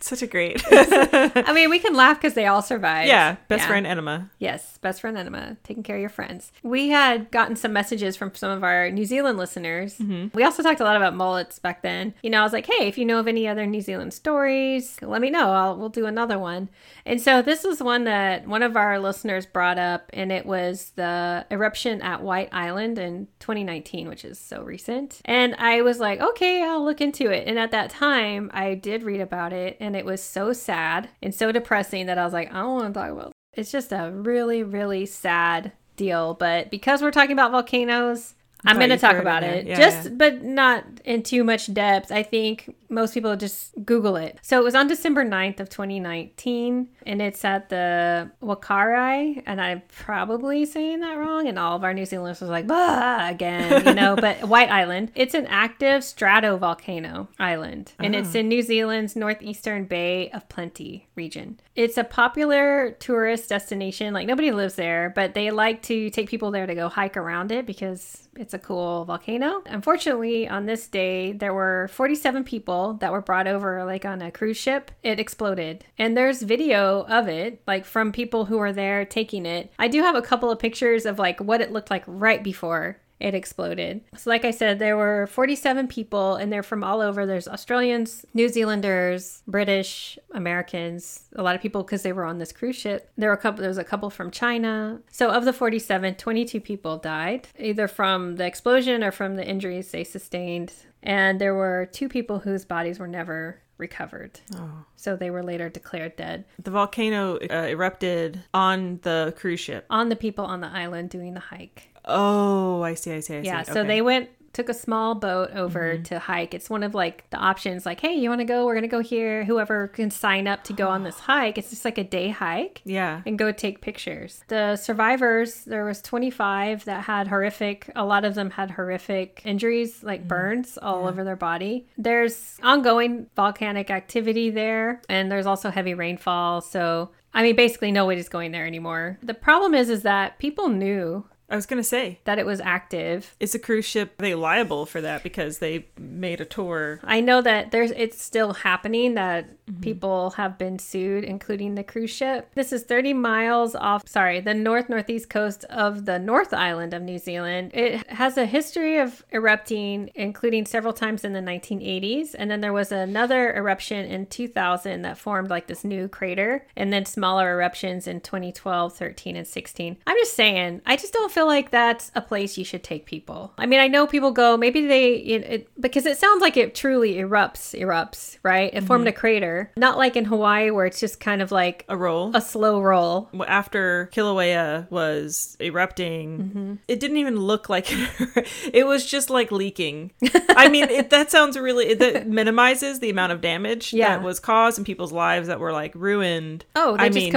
Such a great. I mean, we can laugh because they all survived. Yeah. Best friend enema. Yes. Best friend enema. Taking care of your friends. We had gotten some messages from some of our New Zealand listeners. Mm-hmm. We also talked a lot about mullets back then. You know, I was like, hey, if you know of any other New Zealand stories, let me know. We'll do another one. And so this was one that one of our listeners brought up, and it was the eruption at White Island in 2019, which is so recent. And I was like, okay, I'll look into it. And at that time, I did read about it. And it was so sad and so depressing that I was like, I don't want to talk about it. It's just a really, really sad deal. But because we're talking about volcanoes, I'm going to talk about it. Yeah, but not in too much depth. I think most people just Google it. So it was on December 9th of 2019, and it's at the Wakarai, and I'm probably saying that wrong, and all of our New Zealanders was like, bah, again, you know, but White Island. It's an active stratovolcano island, and it's in New Zealand's northeastern Bay of Plenty region. It's a popular tourist destination. Like, nobody lives there, but they like to take people there to go hike around it because it's a cool volcano. Unfortunately, on this day, there were 47 people that were brought over, like, on a cruise ship. It exploded. And there's video of it, like, from people who were there taking it. I do have a couple of pictures of, like, what it looked like right before it exploded. So like I said, there were 47 people, and they're from all over. There's Australians, New Zealanders, British, Americans, a lot of people because they were on this cruise ship. There was a couple from China. So of the 47, 22 people died, either from the explosion or from the injuries they sustained. And there were 2 people whose bodies were never recovered. Oh. So they were later declared dead. The volcano erupted on the cruise ship. On the people on the island doing the hike. Oh, I see. Yeah, so okay. They took a small boat over to hike. It's one of, like, the options, like, hey, you want to go? We're going to go here. Whoever can sign up to go on this hike. It's just like a day hike. Yeah. And go take pictures. The survivors, there was 25 that had a lot of them had horrific injuries, like burns all over their body. There's ongoing volcanic activity there, and there's also heavy rainfall. So, I mean, basically nobody's going there anymore. The problem is that people knew I was going to say that it was active. It's a cruise ship. They liable for that because they made a tour. I know that it's still happening that people have been sued, including the cruise ship. This is 30 miles the northeast coast of the North Island of New Zealand. It has a history of erupting, including several times in the 1980s. And then there was another eruption in 2000 that formed like this new crater, and then smaller eruptions in 2012, 13, and 16. I'm just saying, I just don't feel like that's a place you should take people. I mean, I know people go, because it sounds like it truly erupts, right? It formed a crater. Not like in Hawaii where it's just kind of like a slow roll. After Kilauea was erupting, it didn't even look like it was just like leaking. I mean, that minimizes the amount of damage that was caused and people's lives that were like ruined. Oh, they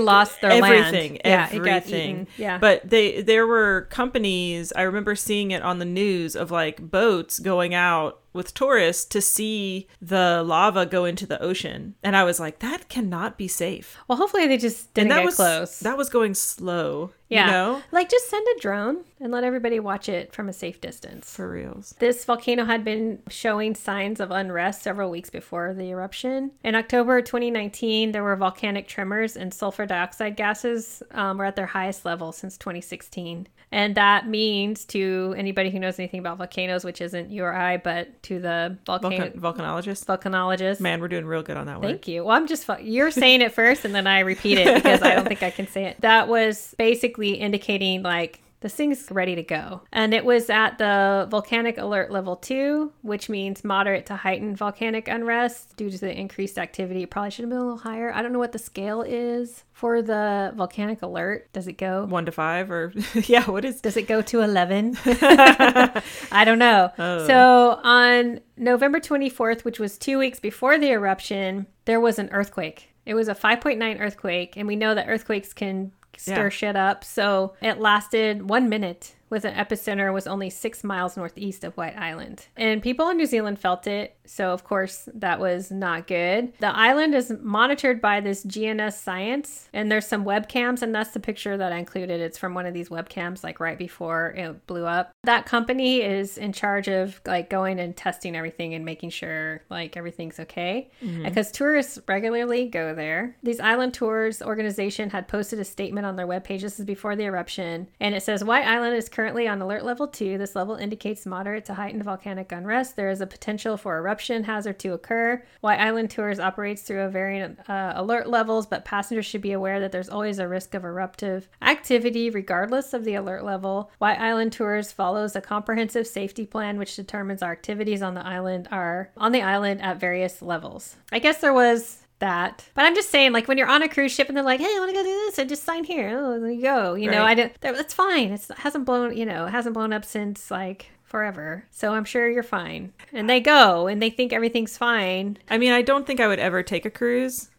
lost their land. Everything. Yeah. But there were companies, I remember seeing it on the news, of like boats going out with tourists to see the lava go into the ocean. And I was like, that cannot be safe. Well, hopefully they just didn't get close. That was going slow. Yeah. You know? Like, just send a drone and let everybody watch it from a safe distance. For reals. This volcano had been showing signs of unrest several weeks before the eruption. In October 2019, there were volcanic tremors and sulfur dioxide gases were at their highest level since 2016. And that means, to anybody who knows anything about volcanoes, which isn't you or I, but to the volcanologist. Man, we're doing real good on that one. Thank you. Well, I'm just you're saying it first, and then I repeat it because I don't think I can say it. That was basically indicating like this thing's ready to go. And it was at the volcanic alert level 2, which means moderate to heightened volcanic unrest due to the increased activity. It probably should have been a little higher. I don't know what the scale is for the volcanic alert. Does it go 1 to 5 or does it go to 11? I don't know. Oh. So on November 24th, which was 2 weeks before the eruption, there was an earthquake. It was a 5.9 earthquake. And we know that earthquakes can stir shit up. So it lasted 1 minute, with an epicenter was only 6 miles northeast of White Island. And people in New Zealand felt it, so of course that was not good. The island is monitored by this GNS Science, and there's some webcams, and that's the picture that I included. It's from one of these webcams, like right before it blew up. That company is in charge of like going and testing everything and making sure like everything's okay, because tourists regularly go there. These island tours organization had posted a statement on their webpage. This is before the eruption, and it says White Island is currently on alert level 2. This level indicates moderate to heightened volcanic unrest. There is a potential for eruption hazard to occur. White Island Tours operates through a varying alert levels, but passengers should be aware that there's always a risk of eruptive activity regardless of the alert level. White Island Tours follows a comprehensive safety plan which determines our activities on the island at various levels. I guess there was that. But I'm just saying, like, when you're on a cruise ship and they're like, hey, I want to go do this, and just sign here. Oh, there you go. You know, I don't, that's fine. It hasn't blown up since like forever. So I'm sure you're fine. And they go and they think everything's fine. I mean, I don't think I would ever take a cruise.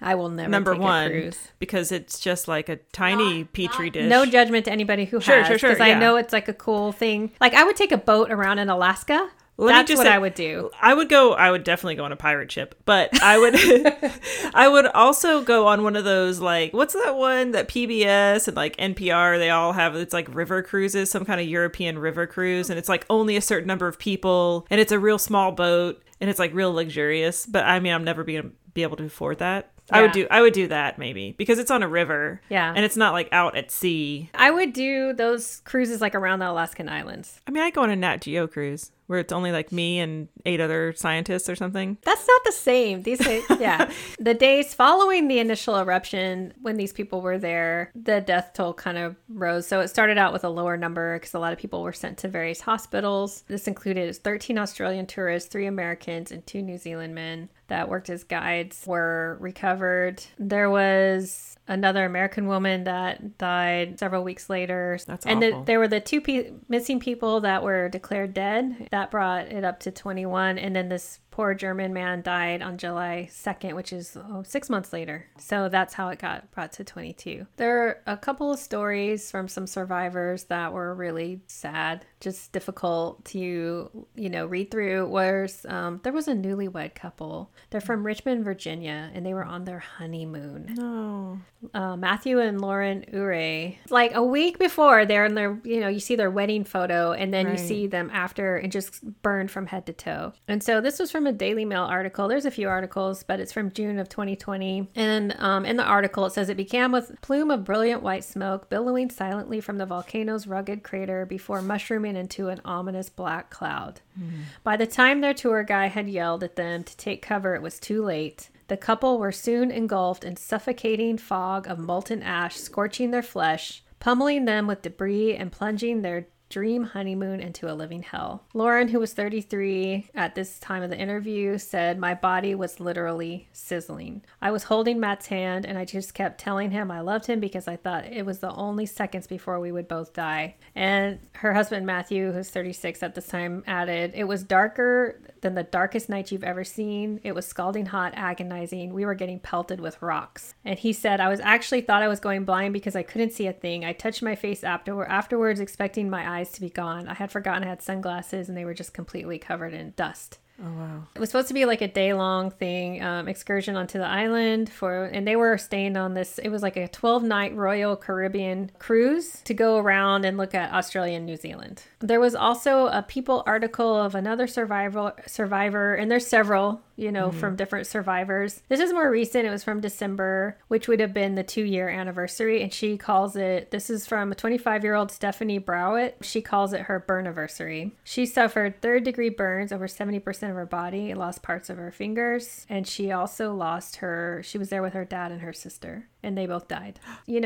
I will never take a cruise. Because it's just like a tiny petri dish. No judgment to anybody who has. Sure. Because I know it's like a cool thing. Like, I would take a boat around in Alaska. I would do. I would definitely go on a pirate ship, but I would I would also go on one of those, like, what's that one that PBS and like NPR, they all have, it's like river cruises, some kind of European river cruise, and it's like only a certain number of people, and it's a real small boat, and it's like real luxurious, but I mean, I'm never going to be able to afford that. Yeah. I would do that maybe because it's on a river. Yeah. And it's not like out at sea. I would do those cruises like around the Alaskan islands. I mean, I'd go on a Nat Geo cruise where it's only like me and 8 other scientists or something. That's not the same. The days following the initial eruption, when these people were there, the death toll kind of rose. So it started out with a lower number because a lot of people were sent to various hospitals. This included 13 Australian tourists, 3 Americans, and 2 New Zealand men that worked as guides were recovered. There was another American woman that died several weeks later. That's awful. And there were the 2 missing people that were declared dead. That brought it up to 21. And then this poor German man died on July 2nd, which is 6 months later. So that's how it got brought to 22. There are a couple of stories from some survivors that were really sad, just difficult to, read through. There was a newlywed couple. They're from Richmond, Virginia, and they were on their honeymoon. No. Matthew and Lauren Urey. Like a week before, they're in their, you see their wedding photo, and then you see them after and just burned from head to toe. And so this was from a Daily Mail article. There's a few articles, but it's from June of 2020. And in the article, it says it began with a plume of brilliant white smoke billowing silently from the volcano's rugged crater before mushrooming into an ominous black cloud. By the time their tour guide had yelled at them to take cover, it was too late. The couple were soon engulfed in suffocating fog of molten ash, scorching their flesh, pummeling them with debris, and plunging their dream honeymoon into a living hell. Lauren, who was 33 at this time of the interview, said, "My body was literally sizzling. I was holding Matt's hand and I just kept telling him I loved him because I thought it was the only seconds before we would both die." And her husband, Matthew, who's 36 at this time, added, "It was darker than the darkest night you've ever seen. It was scalding hot, agonizing. We were getting pelted with rocks." And he said, "I was actually thought I was going blind because I couldn't see a thing. I touched my face afterwards, expecting my eyes to be gone. I had forgotten I had sunglasses and they were just completely covered in dust." Oh, wow. It was supposed to be like a day-long thing, excursion onto the island and they were staying on this, it was like a 12-night Royal Caribbean cruise to go around and look at Australia and New Zealand. There was also a People article of another survivor, and there's several, from different survivors. This is more recent. It was from December, which would have been the 2-year anniversary, and she calls it, this is from a 25-year-old Stephanie Browett. She calls it her burniversary. She suffered third-degree burns over 70% of her body, lost parts of her fingers, and she also lost her, she was there with her dad and her sister, and they both died.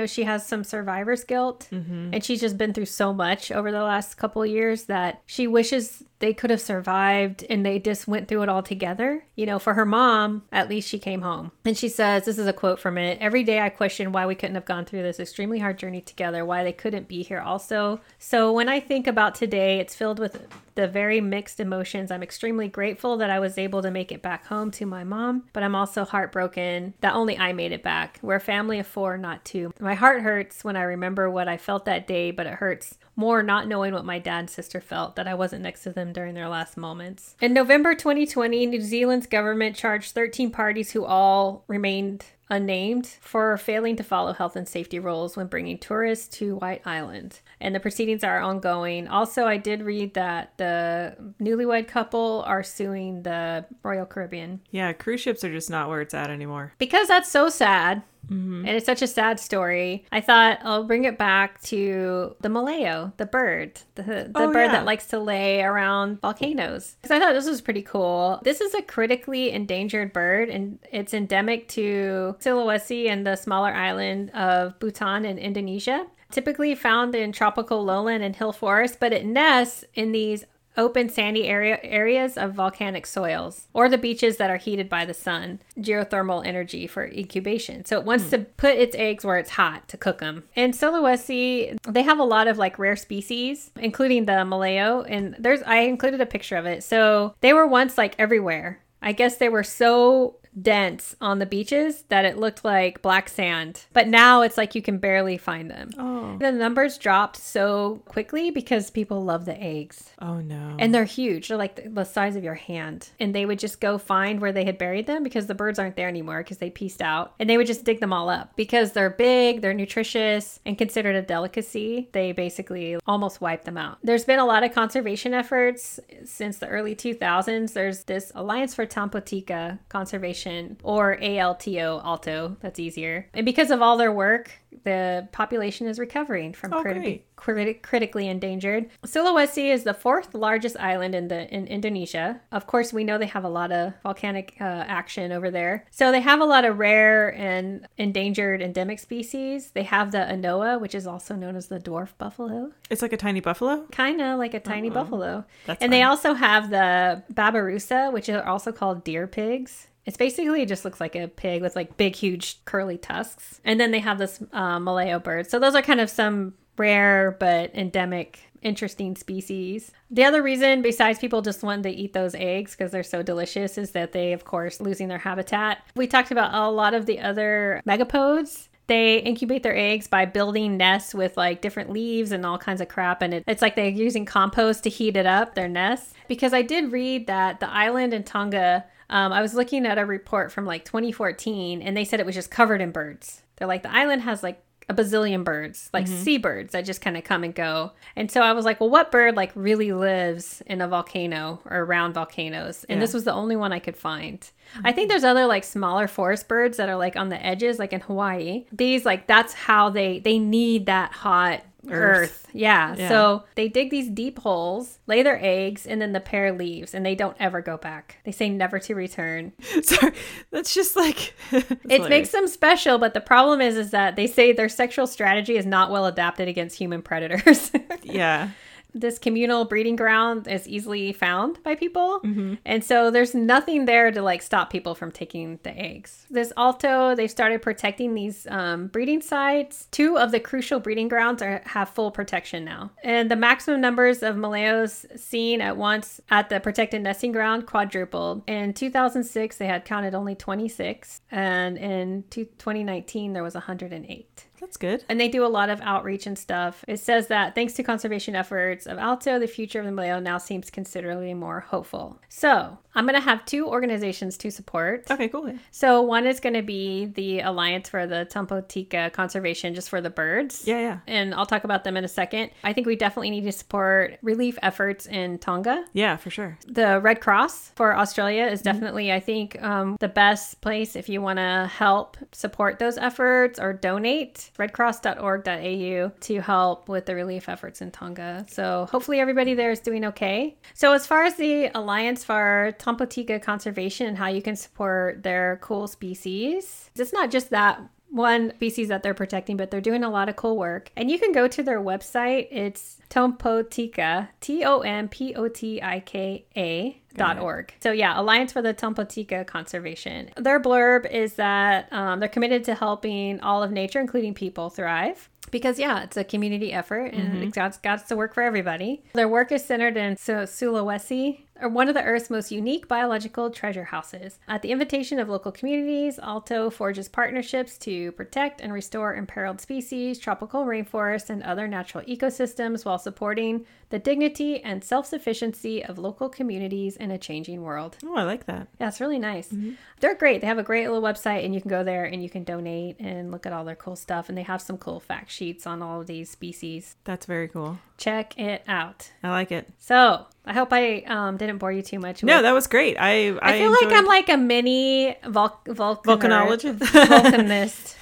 She has some survivor's guilt, and she's just been through so much over the last couple of years that she wishes they could have survived and they just went through it all together. For her mom, at least she came home. And she says, this is a quote from it, "Every day I question why we couldn't have gone through this extremely hard journey together, why they couldn't be here also. So when I think about today, it's filled with the very mixed emotions. I'm extremely grateful that I was able to make it back home to my mom, but I'm also heartbroken that only I made it back. We're a family of four, not two. My heart hurts when I remember what I felt that day, but it hurts more not knowing what my dad and sister felt, that I wasn't next to them during their last moments. In November 2020, New Zealand's government charged 13 parties who all remained unnamed for failing to follow health and safety rules when bringing tourists to White Island. And the proceedings are ongoing. Also, I did read that the newlywed couple are suing the Royal Caribbean. Yeah, cruise ships are just not where it's at anymore. Because that's so sad. Mm-hmm. And it's such a sad story. I thought I'll bring it back to the maleo, the bird, the bird that likes to lay around volcanoes. Because I thought this was pretty cool. This is a critically endangered bird, and it's endemic to Sulawesi and the smaller island of Bhutan in Indonesia. Typically found in tropical lowland and hill forests, but it nests in these open sandy areas of volcanic soils or the beaches that are heated by the sun, geothermal energy for incubation. So it wants to put its eggs where it's hot to cook them. And Sulawesi, they have a lot of like rare species, including the maleo. And I included a picture of it. So they were once like everywhere. I guess they were so dense on the beaches that it looked like black sand, but now it's like you can barely find them. Oh. The numbers dropped so quickly because people love the eggs. Oh no. And they're huge. They're like the size of your hand. And they would just go find where they had buried them because the birds aren't there anymore because they peaced out. And they would just dig them all up because they're big, they're nutritious, and considered a delicacy. They basically almost wiped them out. There's been a lot of conservation efforts since the early 2000s. There's this Alliance for Tampotika Conservation, or ALTO, that's easier. And because of all their work, the population is recovering from critically endangered. Sulawesi is the fourth largest island in Indonesia. Of course, we know they have a lot of volcanic action over there. So they have a lot of rare and endangered endemic species. They have the anoa, which is also known as the dwarf buffalo. It's like a tiny buffalo? Kind of like a tiny buffalo. That's and fun. They also have the babirusa, which are also called deer pigs. It's basically, it just looks like a pig with like big, huge, curly tusks. And then they have this maleo bird. So those are kind of some rare but endemic, interesting species. The other reason, besides people just wanting to eat those eggs because they're so delicious, is that they, of course, losing their habitat. We talked about a lot of the other megapods. They incubate their eggs by building nests with like different leaves and all kinds of crap. And it's like they're using compost to heat it up, their nests. Because I did read that the island in Tonga, I was looking at a report from like 2014 and they said it was just covered in birds. They're like, the island has like a bazillion birds, like seabirds that just kind of come and go. And so I was like, well, what bird like really lives in a volcano or around volcanoes? And this was the only one I could find. I think there's other like smaller forest birds that are like on the edges, like in Hawaii. These like, that's how they need that hot earth. Yeah. So they dig these deep holes, lay their eggs, and then the pair leaves, and they don't ever go back. They say never to return. Sorry, that's just like it makes them special, but the problem is that they say their sexual strategy is not well adapted against human predators. Yeah. This communal breeding ground is easily found by people. Mm-hmm. And so there's nothing there to like stop people from taking the eggs. This alto, they've started protecting these breeding sites. Two of the crucial breeding grounds have full protection now. And the maximum numbers of maleos seen at once at the protected nesting ground quadrupled. In 2006, they had counted only 26. And in 2019, there was 108. That's good. And they do a lot of outreach and stuff. It says that thanks to conservation efforts of alto, the future of the maleo now seems considerably more hopeful. So I'm going to have two organizations to support. Okay, cool. So one is going to be the Alliance for the Tampotika Conservation, just for the birds. Yeah. And I'll talk about them in a second. I think we definitely need to support relief efforts in Tonga. Yeah, for sure. The Red Cross for Australia is definitely, I think, the best place if you want to help support those efforts or donate. redcross.org.au to help with the relief efforts in Tonga. So hopefully everybody there is doing okay. So as far as the Alliance for Tampotika Conservation and how you can support their cool species, it's not just that one species that they're protecting, but they're doing a lot of cool work. And you can go to their website. It's Tampotika, TOMPOTIKA.org. So yeah, Alliance for the Tampotika Conservation. Their blurb is that they're committed to helping all of nature, including people, thrive. Because, yeah, it's a community effort and mm-hmm. it's got to work for everybody. Their work is centered in Sulawesi, or one of the Earth's most unique biological treasure houses. At the invitation of local communities, Alto forges partnerships to protect and restore imperiled species, tropical rainforests, and other natural ecosystems while supporting the dignity and self-sufficiency of local communities in a changing world. Oh, I like that. Yeah, it's really nice. Mm-hmm. They're great. They have a great little website, and you can go there and you can donate and look at all their cool stuff. And they have some cool fact sheets on all of these species. That's very cool. Check it out. I like it. So I hope I didn't bore you too much. No, that was great. I feel enjoyed... like I'm like a mini volcanologist, volcanist,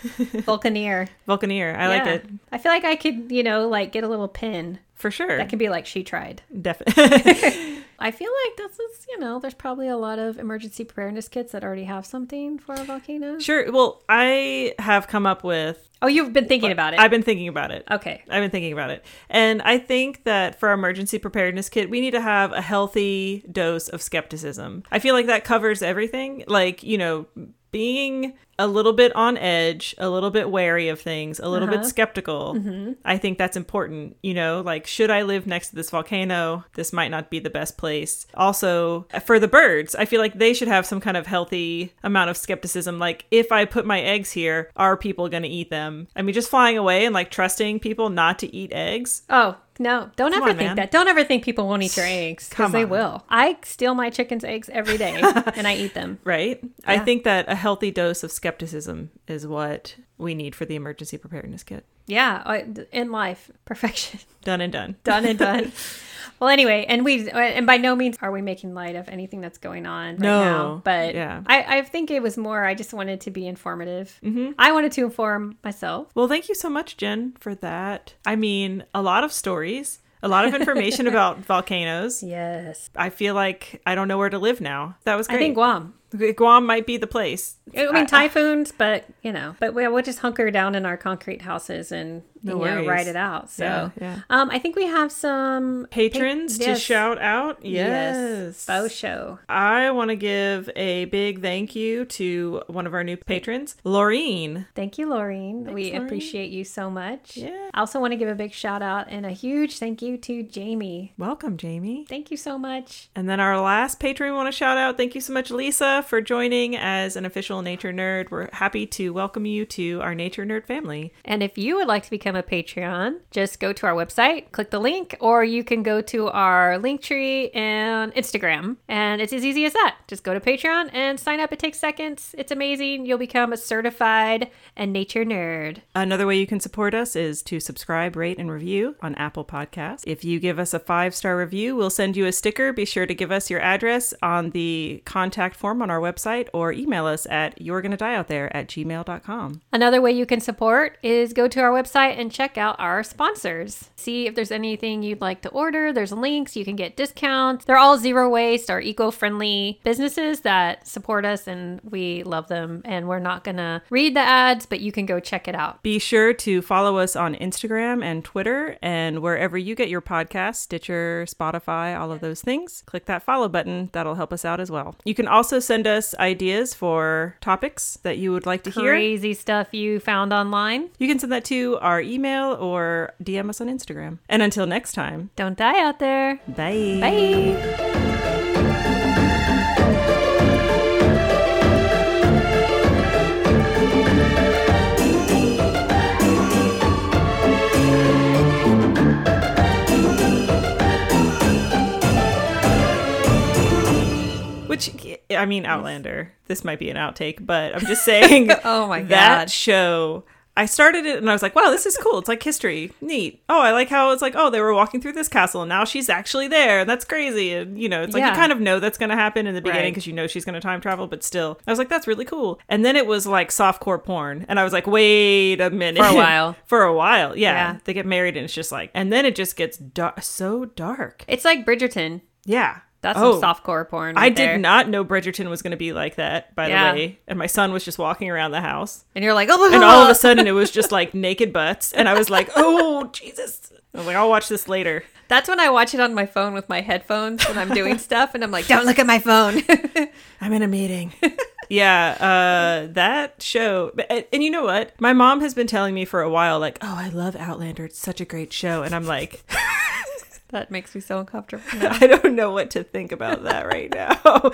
vulcaneer. I like it. I feel like I could, you know, like get a little pin. For sure. That can be like, she tried. Definitely. I feel like this is, you know, there's probably a lot of emergency preparedness kits that already have something for a volcano. Sure. Well, I have come up with... Oh, you've been thinking about it. I've been thinking about it. Okay. I've been thinking about it. And I think that for our emergency preparedness kit, we need to have a healthy dose of skepticism. I feel like that covers everything. Like, you know, being a little bit on edge, a little bit wary of things, a little bit skeptical. Mm-hmm. I think that's important. You know, like, should I live next to this volcano? This might not be the best place. Also, for the birds, I feel like they should have some kind of healthy amount of skepticism. Like, if I put my eggs here, are people going to eat them? I mean, just flying away and like trusting people not to eat eggs. Oh, no, don't ever think that. Don't ever think people won't eat your eggs, because they will. I steal my chickens' eggs every day and I eat them. Right? Yeah. I think that a healthy dose of skepticism is what we need for the emergency preparedness kit. Yeah, in life, perfection. Done and done. Done and done. Well, anyway, and by no means are we making light of anything that's going on right now. But yeah. I think it was more, I just wanted to be informative. Mm-hmm. I wanted to inform myself. Well, thank you so much, Jen, for that. I mean, a lot of stories. A lot of information about volcanoes. Yes. I feel like I don't know where to live now. That was great. I think Guam might be the place. I mean, typhoons, but, you know, but we'll just hunker down in our concrete houses and, you know, ride it out. So yeah. I think we have some patrons to shout out. Yes. Faux show. I want to give a big thank you to one of our new patrons, Lauren. Thank you, Lauren. Thanks, Lauren. Appreciate you so much. Yeah. I also want to give a big shout out and a huge thank you to Jamie. Welcome, Jamie. Thank you so much. And then our last patron we want to shout out. Thank you so much, Lisa, for joining as an official nature nerd. We're happy to welcome you to our nature nerd family. And if you would like to become a Patreon, just go to our website, click the link, or you can go to our Linktree and Instagram, and it's as easy as that. Just go to Patreon and sign up. It takes seconds. It's amazing. You'll become a certified and nature nerd. Another way you can support us is to subscribe, rate, and review on Apple Podcasts. If you give us a 5-star review, we'll send you a sticker. Be sure to give us your address on the contact form on our website, or email us at you'regonnadieoutthere@gmail.com. Another way you can support is go to our website and check out our sponsors. See if there's anything you'd like to order. There's links. You can get discounts. They're all zero waste or eco-friendly businesses that support us, and we love them. And we're not going to read the ads, but you can go check it out. Be sure to follow us on Instagram and Twitter and wherever you get your podcasts, Stitcher, Spotify, all of those things. Click that follow button. That'll help us out as well. You can also send us ideas for topics that you would like to hear. Crazy stuff you found online. You can send that to our email or DM us on Instagram. And until next time, don't die out there. Bye. Bye. Which, I mean, Outlander, this might be an outtake, but I'm just saying. Oh my God. That show, I started it and I was like, wow, this is cool. It's like history. Neat. Oh, I like how it's like, oh, they were walking through this castle and now she's actually there. That's crazy. And, you know, it's like you kind of know that's going to happen in the beginning because you know she's going to time travel. But still, I was like, that's really cool. And then it was like softcore porn. And I was like, wait a minute. For a while. For a while. Yeah. They get married and it's just like, and then it just gets so dark. It's like Bridgerton. Yeah. That's some softcore porn. Right there. I did not know Bridgerton was going to be like that, by the way. And my son was just walking around the house. And you're like, oh, look. And all of a sudden it was just like naked butts. And I was like, oh, Jesus. I was like, I'll watch this later. That's when I watch it on my phone with my headphones when I'm doing stuff. And I'm like, don't look at my phone. I'm in a meeting. Yeah, that show. And you know what? My mom has been telling me for a while, like, oh, I love Outlander. It's such a great show. And I'm like... That makes me so uncomfortable. I don't know what to think about that right now.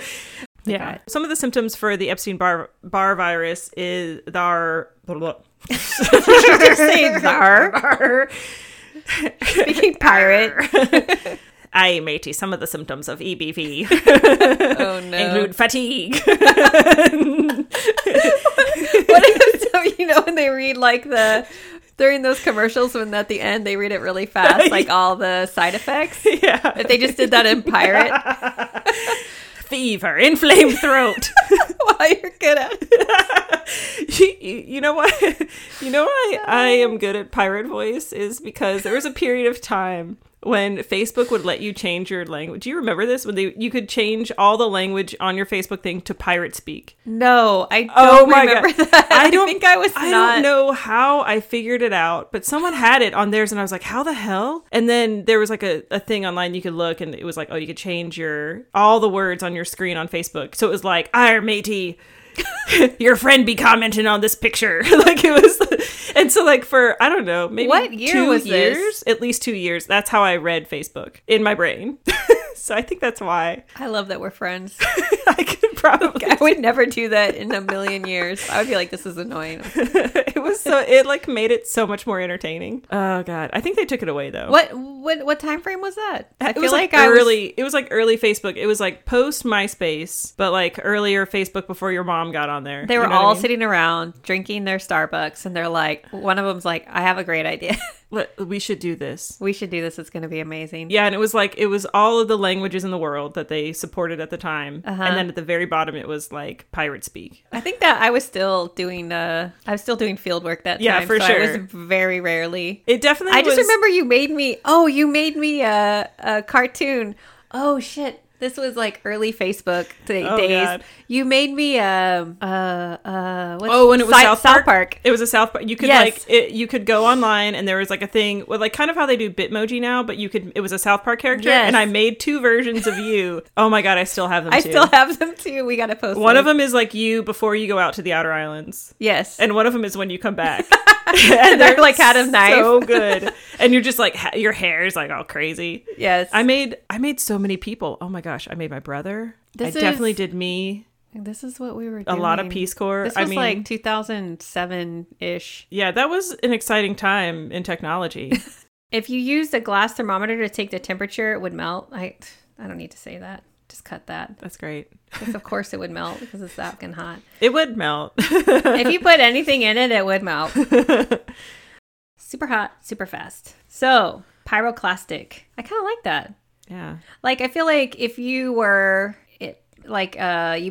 Yeah. God. Some of the symptoms for the Epstein-Barr virus is thar. Just say thar. Speaking pirate. Aye, matey. Some of the symptoms of EBV include fatigue. What if, so, you know, when they read like the... During those commercials, when at the end they read it really fast, like all the side effects. Yeah. If they just did that in pirate. Fever, inflamed throat. Well, you're good at it. You know what? You know why I am good at pirate voice is because there was a period of time when Facebook would let you change your language. Do you remember this? When you could change all the language on your Facebook thing to pirate speak. No, I don't remember that. I don't know how I figured it out, but someone had it on theirs and I was like, how the hell? And then there was like a thing online you could look and it was like, oh, you could change all the words on your screen on Facebook. So it was like, "Aye, matey. Your friend be commenting on this picture." Like it was, and so like for I don't know, maybe what year 2 years, this? At least 2 years. That's how I read Facebook in my brain. So I think that's why. I love that we're friends. I could probably. I would never do that in a million years. I would be like, this is annoying. It was so. It like made it so much more entertaining. Oh God, I think they took it away though. What time frame was that? It was like early Facebook. It was like post MySpace, but like earlier Facebook before your mom got on there. They were sitting around drinking their Starbucks and they're like, one of them's like, I have a great idea. We should do this. It's going to be amazing. Yeah. And it was like, it was all of the languages in the world that they supported at the time. Uh-huh. And then at the very bottom, it was like pirate speak. I think that I was still doing, field work that time. Yeah, for sure. It was very rarely. It definitely was. I just remember you made me a cartoon. Oh shit. This was like early Facebook days. God. You made me when it was South Park. It was a South Park. You could you could go online and there was like a thing with like kind of how they do Bitmoji now, but it was a South Park character. Yes. And I made two versions of you. Oh my God, I still have them too. We got to post one of them is like you before you go out to the Outer Islands. Yes. And one of them is when you come back. And they're like had a knife. So good. And you're just like, your hair is like all crazy. Yes. I made so many people. Oh my gosh. I made my brother. Definitely did me. This is what we were doing. A lot of Peace Corps. This was like 2007-ish. Yeah, that was an exciting time in technology. If you used a glass thermometer to take the temperature, it would melt. I don't need to say that. Just cut that. That's great. Because of course it would melt because it's that fucking hot. It would melt. If you put anything in it, it would melt. Super hot, super fast. So, pyroclastic. I kind of like that. Yeah. Like, I feel like if you were, you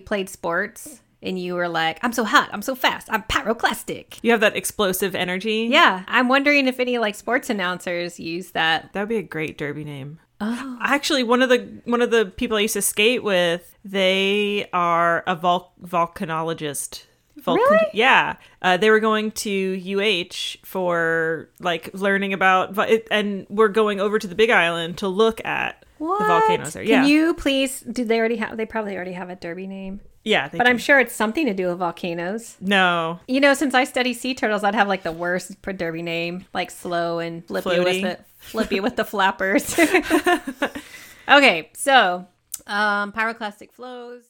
played sports and you were like, I'm so hot, I'm so fast, I'm pyroclastic. You have that explosive energy. Yeah. I'm wondering if any, like, sports announcers use that. That would be a great derby name. Oh. Actually, one of the people I used to skate with, they are a volcanologist. Really? Yeah. They were going to UH for like learning about it, and we're going over to the Big Island to look at the volcanoes there. Yeah. Can you please? They probably already have a derby name. Yeah. But I'm sure it's something to do with volcanoes. No. You know, since I study sea turtles, I'd have like the worst derby name, like Slow and Flippy with the flappers. Okay, so pyroclastic flows.